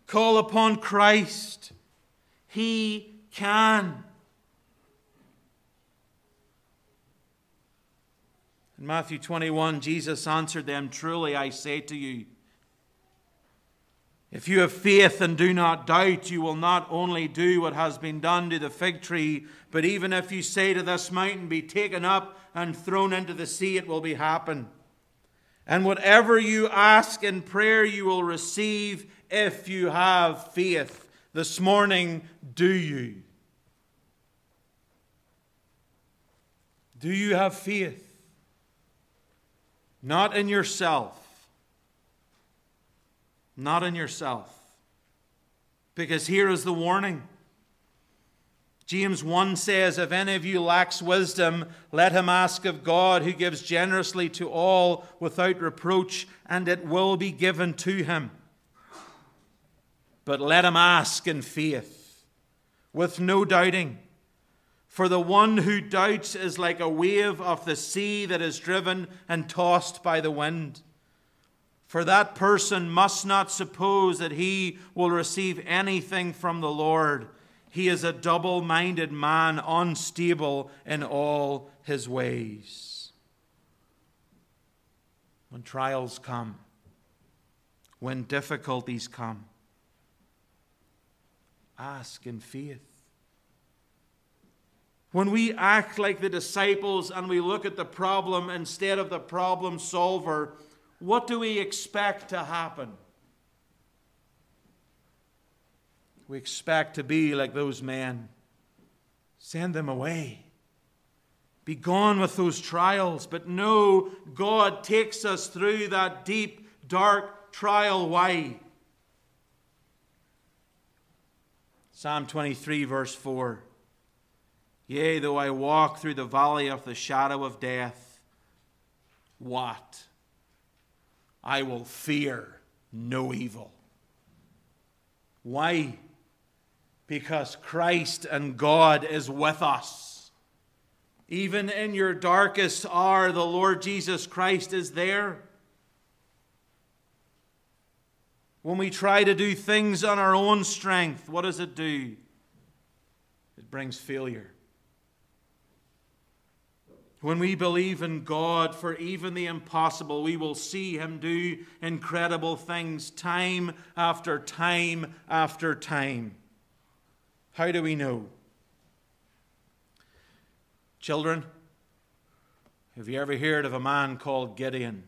Call upon Christ. He can. In Matthew 21, Jesus answered them, truly I say to you, if you have faith and do not doubt, you will not only do what has been done to the fig tree, but even if you say to this mountain, be taken up and thrown into the sea, it will be happened. And whatever you ask in prayer, you will receive if you have faith. This morning, do you? Do you have faith? Not in yourself. Not in yourself. Because here is the warning. James 1 says, if any of you lacks wisdom, let him ask of God, who gives generously to all without reproach, and it will be given to him. But let him ask in faith, with no doubting. For the one who doubts is like a wave of the sea that is driven and tossed by the wind. For that person must not suppose that he will receive anything from the Lord. He is a double-minded man, unstable in all his ways. When trials come, when difficulties come, ask in faith. When we act like the disciples and we look at the problem instead of the problem solver, what do we expect to happen? We expect to be like those men. Send them away. Be gone with those trials. But no, God takes us through that deep, dark trial. Why? Psalm 23, verse 4. Yea, though I walk through the valley of the shadow of death, what? I will fear no evil. Why? Because Christ and God is with us. Even in your darkest hour, the Lord Jesus Christ is there. When we try to do things on our own strength, what does it do? It brings failure. When we believe in God for even the impossible, we will see Him do incredible things time after time after time. How do we know? Children, have you ever heard of a man called Gideon?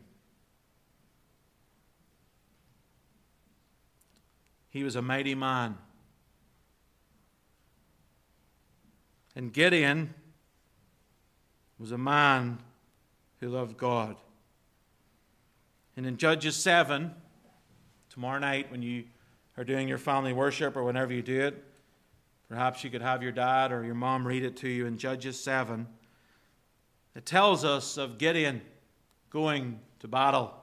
He was a mighty man. And Gideon was a man who loved God. And in Judges 7, tomorrow night when you are doing your family worship or whenever you do it, perhaps you could have your dad or your mom read it to you in Judges 7. It tells us of Gideon going to battle.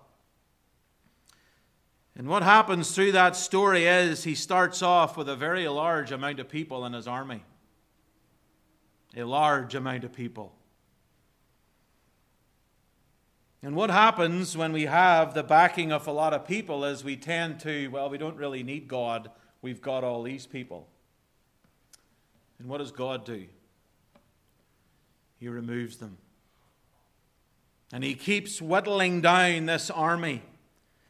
And what happens through that story is he starts off with a very large amount of people in his army. A large amount of people. And what happens when we have the backing of a lot of people is we tend to, well, we don't really need God. We've got all these people. And what does God do? He removes them. And He keeps whittling down this army,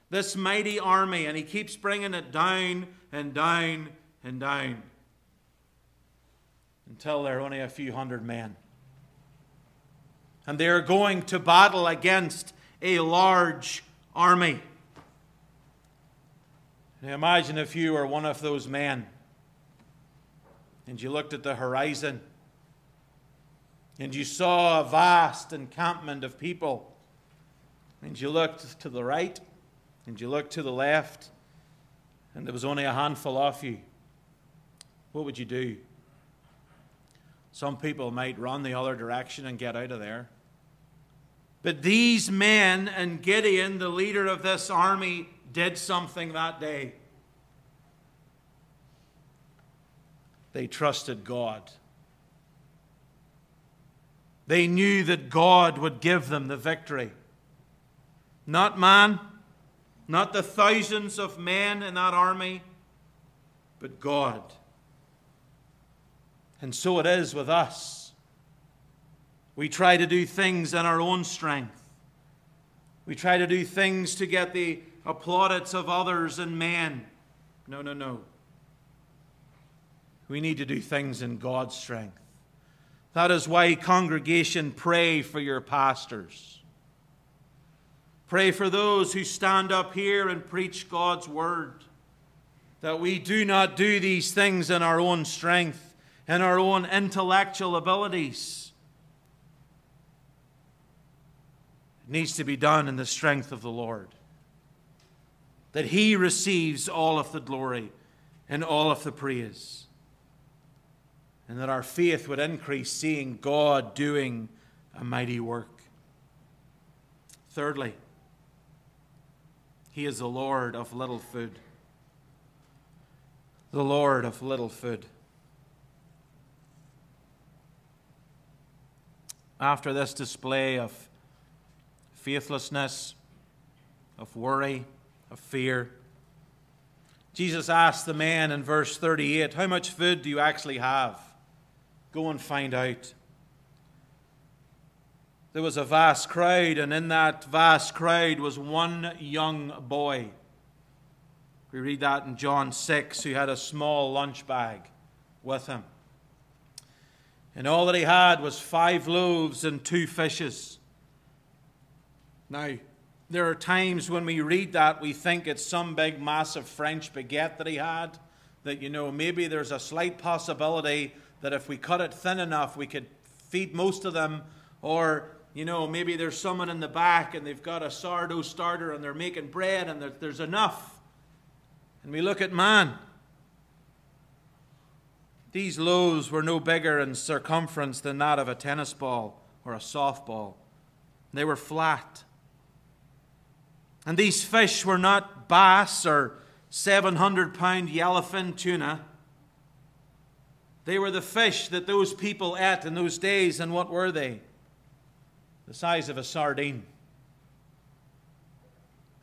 this mighty army, and He keeps bringing it down and down and down until there are only a few hundred men. And they are going to battle against a large army. Now imagine if you were one of those men and you looked at the horizon and you saw a vast encampment of people and you looked to the right and you looked to the left and there was only a handful of you. What would you do? Some people might run the other direction and get out of there. But these men and Gideon, the leader of this army, did something that day. They trusted God. They knew that God would give them the victory. Not man, not the thousands of men in that army, but God. And so it is with us. We try to do things in our own strength. We try to do things to get the applause of others and men. No, no, no. We need to do things in God's strength. That is why, congregation, pray for your pastors. Pray for those who stand up here and preach God's word. That we do not do these things in our own strength, in our own intellectual abilities. It needs to be done in the strength of the Lord. That He receives all of the glory and all of the praise. And that our faith would increase seeing God doing a mighty work. Thirdly, He is the Lord of little food. The Lord of little food. After this display of faithlessness, of worry, of fear, Jesus asked the man in verse 38, "How much food do you actually have? Go and find out." There was a vast crowd, and in that vast crowd was one young boy. We read that in John 6, who had a small lunch bag with him. And all that he had was 5 loaves and 2 fishes. Now, there are times when we read that, we think it's some big, massive French baguette that he had. That, you know, maybe there's a slight possibility that if we cut it thin enough, we could feed most of them. Or, you know, maybe there's someone in the back and they've got a sourdough starter and they're making bread and there's enough. And we look at man. These loaves were no bigger in circumference than that of a tennis ball or a softball. They were flat. And these fish were not bass or 700-pound yellowfin tuna. They were the fish that those people ate in those days, and what were they? The size of a sardine.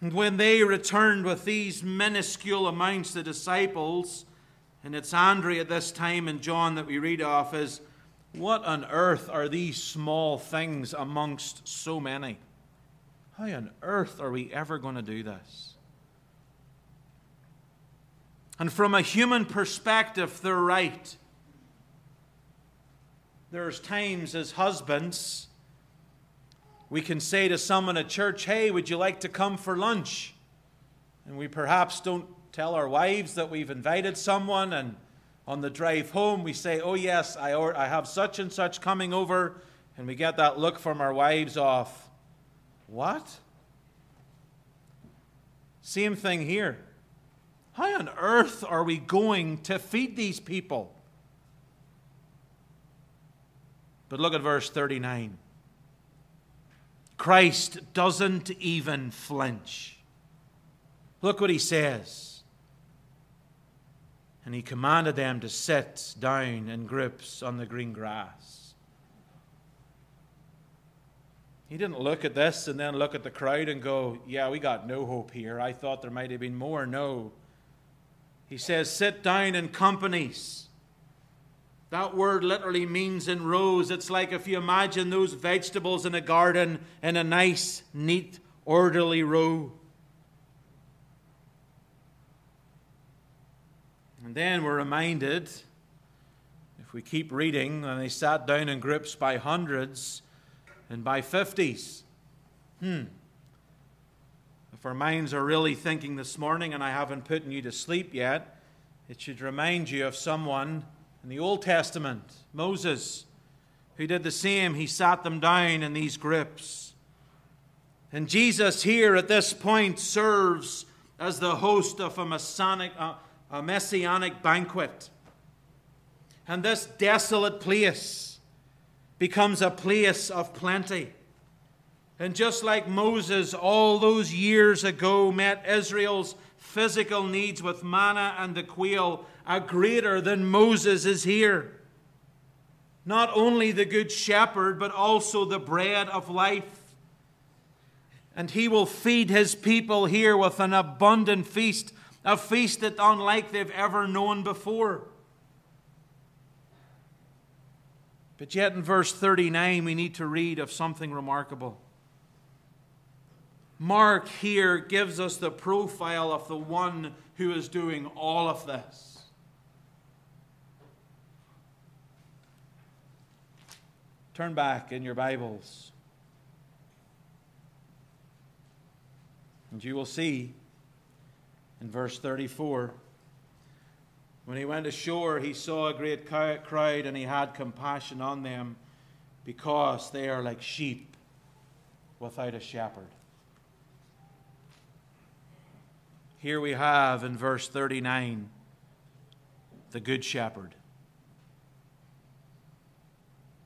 And when they returned with these minuscule amounts, the disciples, and it's Andrea at this time and John that we read of, is, what on earth are these small things amongst so many? How on earth are we ever going to do this? And from a human perspective, they're right. There's times as husbands, we can say to someone at church, hey, would you like to come for lunch? And we perhaps don't tell our wives that we've invited someone, and on the drive home we say, oh yes, I have such and such coming over, and we get that look from our wives off. What? Same thing here. How on earth are we going to feed these people? But look at verse 39. Christ doesn't even flinch. Look what he says. And he commanded them to sit down in groups on the green grass. He didn't look at this and then look at the crowd and go, yeah, we got no hope here. I thought there might have been more. No. He says, sit down in companies. That word literally means in rows. It's like if you imagine those vegetables in a garden in a nice, neat, orderly row. And then we're reminded, if we keep reading, and they sat down in groups by hundreds and by 50s. If our minds are really thinking this morning, and I haven't put you to sleep yet, it should remind you of someone in the Old Testament, Moses, who did the same. He sat them down in these groups. And Jesus here at this point serves as the host of a messianic banquet. And this desolate place becomes a place of plenty. And just like Moses all those years ago met Israel's physical needs with manna and the quail, a greater than Moses is here. Not only the good shepherd, but also the bread of life. And he will feed his people here with an abundant feast, a feast that unlike they've ever known before. But yet in verse 39, we need to read of something remarkable. Mark here gives us the profile of the one who is doing all of this. Turn back in your Bibles, and you will see in verse 34, when he went ashore, he saw a great crowd, and he had compassion on them, because they are like sheep without a shepherd. Here we have in verse 39, the Good Shepherd.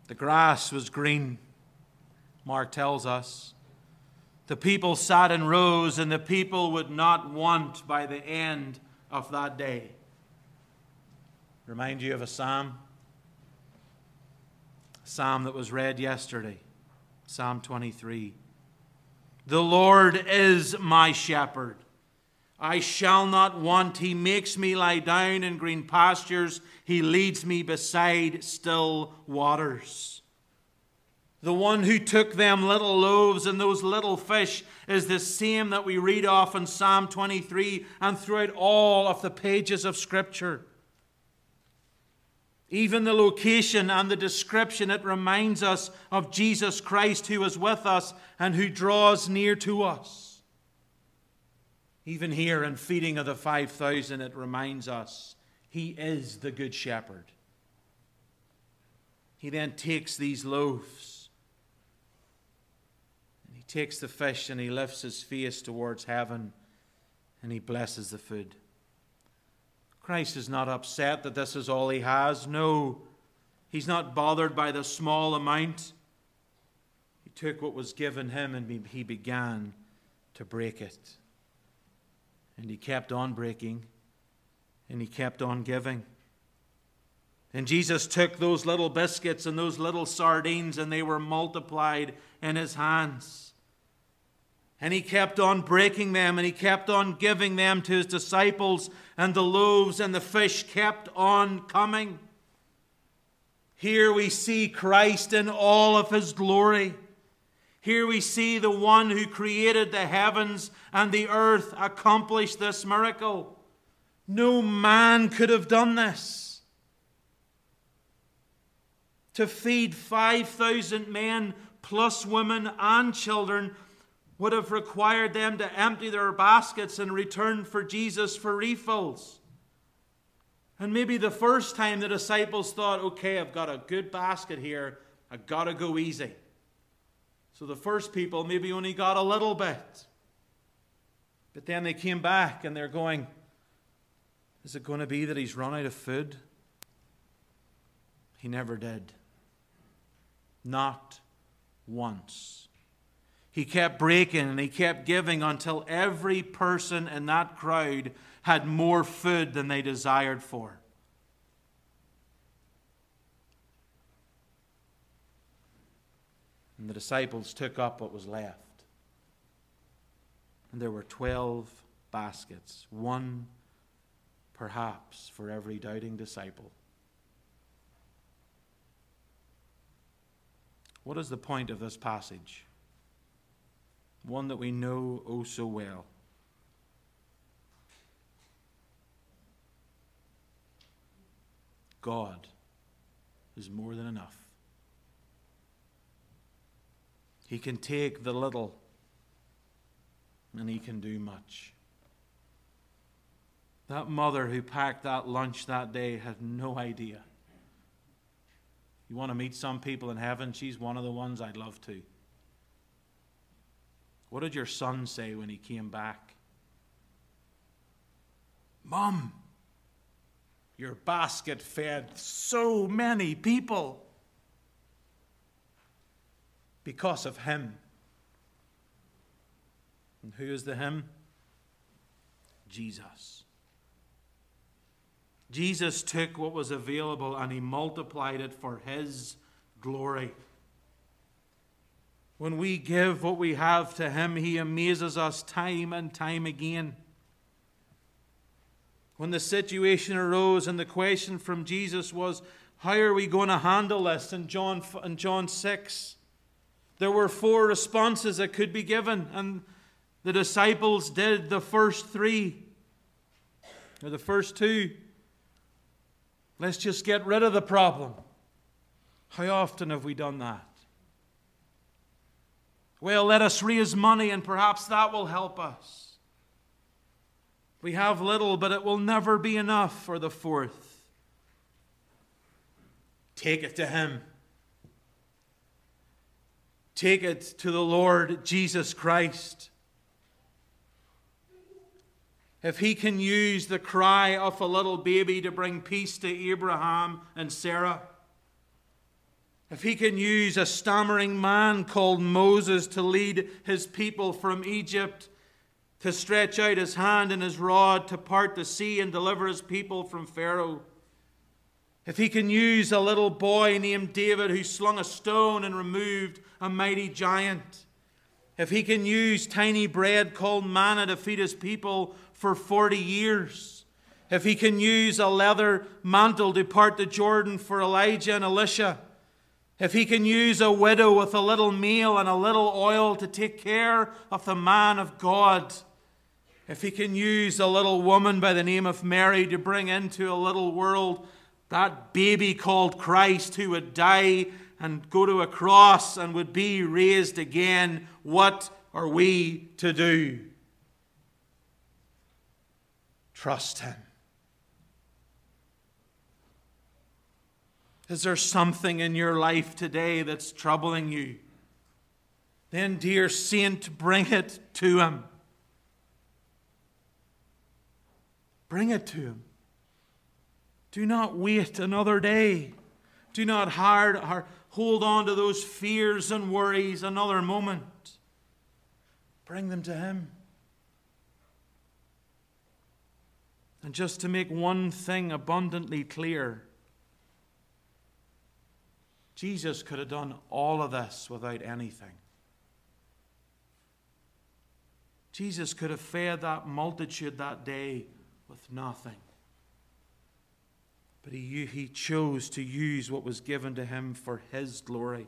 The grass was green, Mark tells us. The people sat in rows, and the people would not want by the end of that day. Remind you of a psalm that was read yesterday, Psalm 23. The Lord is my shepherd. I shall not want. He makes me lie down in green pastures. He leads me beside still waters. The one who took them little loaves and those little fish is the same that we read off in Psalm 23 and throughout all of the pages of Scripture. Even the location and the description, it reminds us of Jesus Christ who is with us and who draws near to us. Even here in feeding of the 5,000, it reminds us he is the Good Shepherd. He then takes these loaves, and he takes the fish, and he lifts his face towards heaven, and he blesses the food. Christ is not upset that this is all he has. No, he's not bothered by the small amount. He took what was given him, and he began to break it. And he kept on breaking, and he kept on giving. And Jesus took those little biscuits and those little sardines, and they were multiplied in his hands. And he kept on breaking them, and he kept on giving them to his disciples, and the loaves and the fish kept on coming. Here we see Christ in all of his glory. Here we see the one who created the heavens and the earth accomplish this miracle. No man could have done this. To feed 5,000 men plus women and children would have required them to empty their baskets and return for Jesus for refills. And maybe the first time the disciples thought, okay, I've got a good basket here. I've got to go easy. So the first people maybe only got a little bit. But then they came back and they're going, is it going to be that he's run out of food? He never did. Not once. He kept breaking and he kept giving until every person in that crowd had more food than they desired for. And the disciples took up what was left. And there were 12 baskets, one perhaps for every doubting disciple. What is the point of this passage? One that we know oh so well. God is more than enough. He can take the little and he can do much. That mother who packed that lunch that day had no idea. You want to meet some people in heaven? She's one of the ones I'd love to. What did your son say when he came back? Mom, your basket fed so many people. Because of him. And who is the him? Jesus. Jesus took what was available and he multiplied it for his glory. When we give what we have to him, he amazes us time and time again. When the situation arose and the question from Jesus was, how are we going to handle this? In John 6, there were four responses that could be given, and the disciples did the first three, or the first two. Let's just get rid of the problem. How often have we done that? Well, let us raise money and perhaps that will help us. We have little, but it will never be enough. For the fourth, take it to him. Take it to the Lord Jesus Christ. If he can use the cry of a little baby to bring peace to Abraham and Sarah, if he can use a stammering man called Moses to lead his people from Egypt, to stretch out his hand and his rod to part the sea and deliver his people from Pharaoh, if he can use a little boy named David who slung a stone and removed a mighty giant, if he can use tiny bread called manna to feed his people for 40 years, if he can use a leather mantle to part the Jordan for Elijah and Elisha, if he can use a widow with a little meal and a little oil to take care of the man of God, if he can use a little woman by the name of Mary to bring into a little world that baby called Christ who would die and go to a cross and would be raised again, what are we to do? Trust him. Is there something in your life today that's troubling you? Then, dear saint, bring it to him. Bring it to him. Do not wait another day. Do not hold on to those fears and worries another moment. Bring them to him. And just to make one thing abundantly clear, Jesus could have done all of this without anything. Jesus could have fed that multitude that day with nothing. But he chose to use what was given to him for his glory.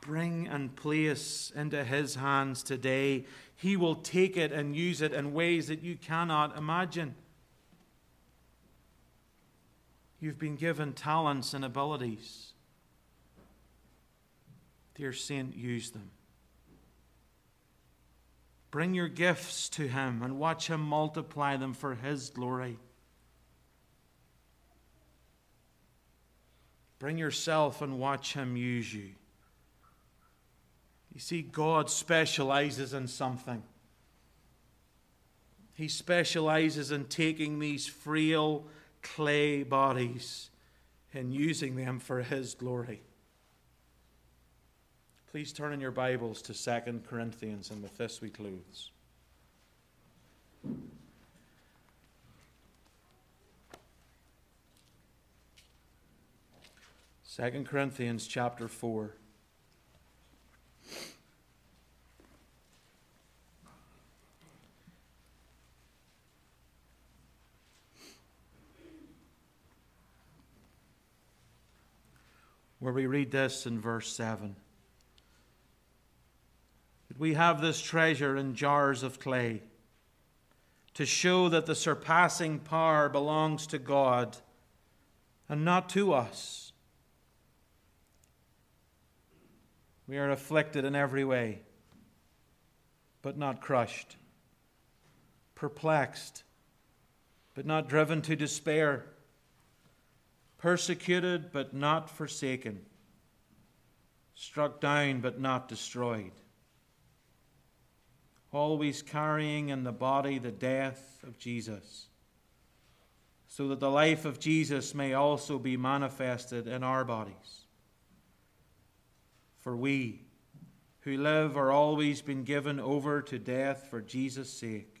Bring and place into his hands today. He will take it and use it in ways that you cannot imagine. You've been given talents and abilities. Dear Saint, use them. Bring your gifts to him and watch him multiply them for his glory. Bring yourself and watch him use you. You see, God specializes in something. He specializes in taking these frail clay bodies and using them for his glory. Please turn in your Bibles to 2 Corinthians, and with this we close. 2 Corinthians chapter 4. Where we read this in verse 7. That we have this treasure in jars of clay to show that the surpassing power belongs to God and not to us. We are afflicted in every way, but not crushed, perplexed, but not driven to despair, persecuted but not forsaken, struck down but not destroyed, always carrying in the body the death of Jesus, so that the life of Jesus may also be manifested in our bodies. For we who live are always been given over to death for Jesus' sake,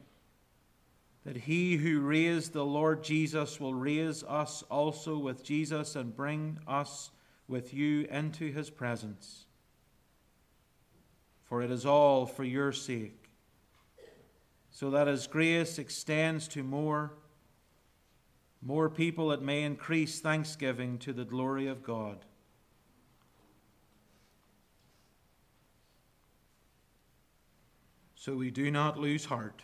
that he who raised the Lord Jesus will raise us also with Jesus and bring us with you into his presence. For it is all for your sake, so that as grace extends to more people, it may increase thanksgiving to the glory of God. So we do not lose heart.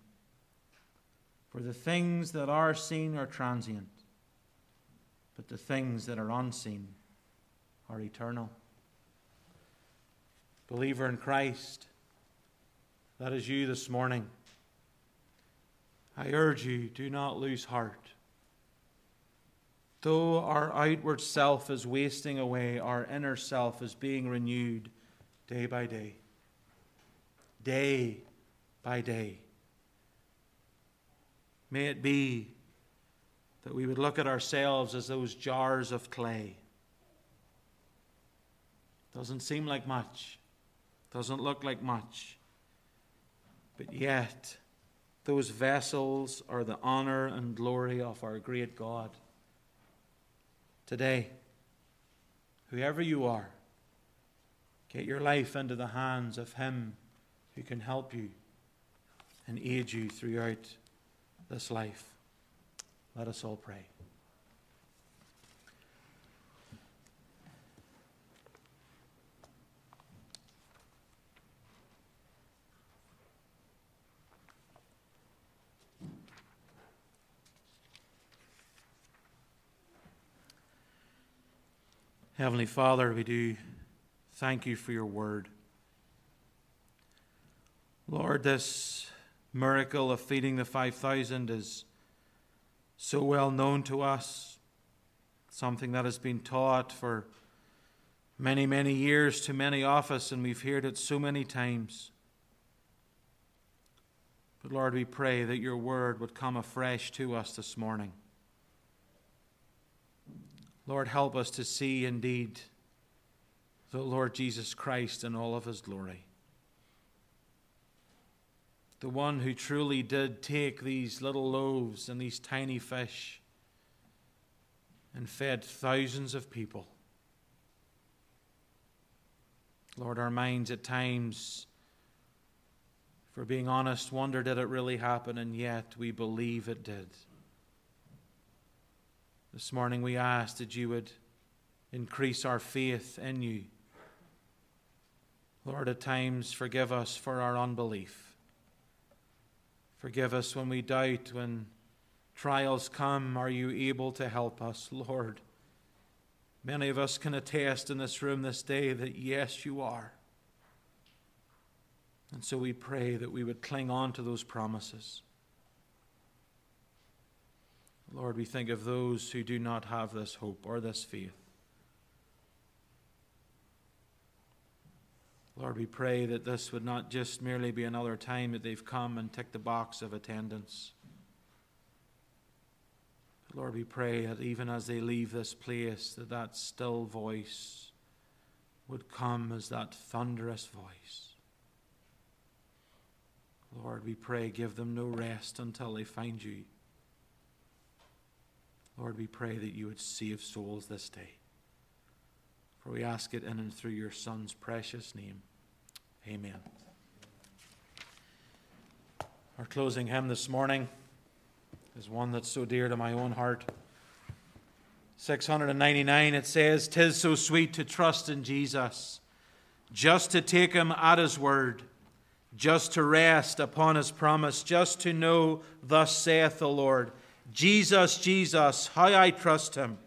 For the things that are seen are transient, but the things that are unseen are eternal. Believer in Christ, that is you this morning. I urge you, do not lose heart. Though our outward self is wasting away, our inner self is being renewed day by day. Day by day. May it be that we would look at ourselves as those jars of clay. Doesn't seem like much. Doesn't look like much. But yet, those vessels are the honor and glory of our great God. Today, whoever you are, get your life into the hands of him who can help you and aid you throughout this life. Let us all pray. Heavenly Father, we do thank you for your word. Lord, this miracle of feeding the 5,000 is so well known to us, something that has been taught for many, many years to many of us, and we've heard it so many times. But Lord, we pray that your word would come afresh to us this morning. Lord, help us to see indeed the Lord Jesus Christ in all of his glory. The one who truly did take these little loaves and these tiny fish and fed thousands of people. Lord, our minds at times, for being honest, wonder did it really happen, and yet we believe it did. This morning we ask that you would increase our faith in you. Lord, at times forgive us for our unbelief. Forgive us when we doubt, when trials come. Are you able to help us, Lord? Many of us can attest in this room this day that yes, you are. And so we pray that we would cling on to those promises. Lord, we think of those who do not have this hope or this faith. Lord, we pray that this would not just merely be another time that they've come and ticked the box of attendance. But Lord, we pray that even as they leave this place, that still voice would come as that thunderous voice. Lord, we pray, give them no rest until they find you. Lord, we pray that you would save souls this day. For we ask it in and through your Son's precious name. Amen. Our closing hymn this morning is one that's so dear to my own heart. 699, it says, "'Tis so sweet to trust in Jesus, just to take him at his word, just to rest upon his promise, just to know, thus saith the Lord, Jesus, Jesus, how I trust him,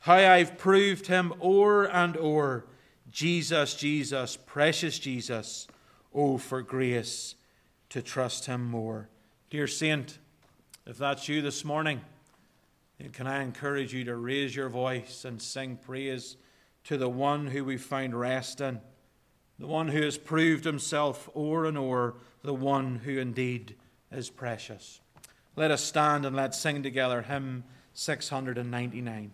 how I've proved him o'er and o'er. Jesus, Jesus, precious Jesus, oh, for grace to trust him more." Dear saint, if that's you this morning, then can I encourage you to raise your voice and sing praise to the one who we find rest in, the one who has proved himself o'er and o'er, the one who indeed is precious. Let us stand and let's sing together hymn 699.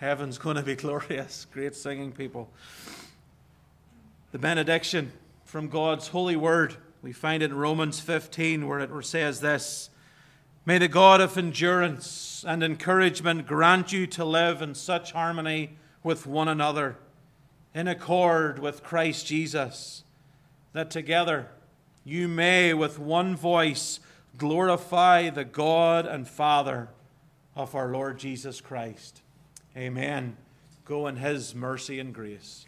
Heaven's going to be glorious. Great singing, people. The benediction from God's holy word. We find it in Romans 15 where it says this: May the God of endurance and encouragement grant you to live in such harmony with one another, in accord with Christ Jesus, that together you may with one voice glorify the God and Father of our Lord Jesus Christ. Amen. Go in his mercy and grace.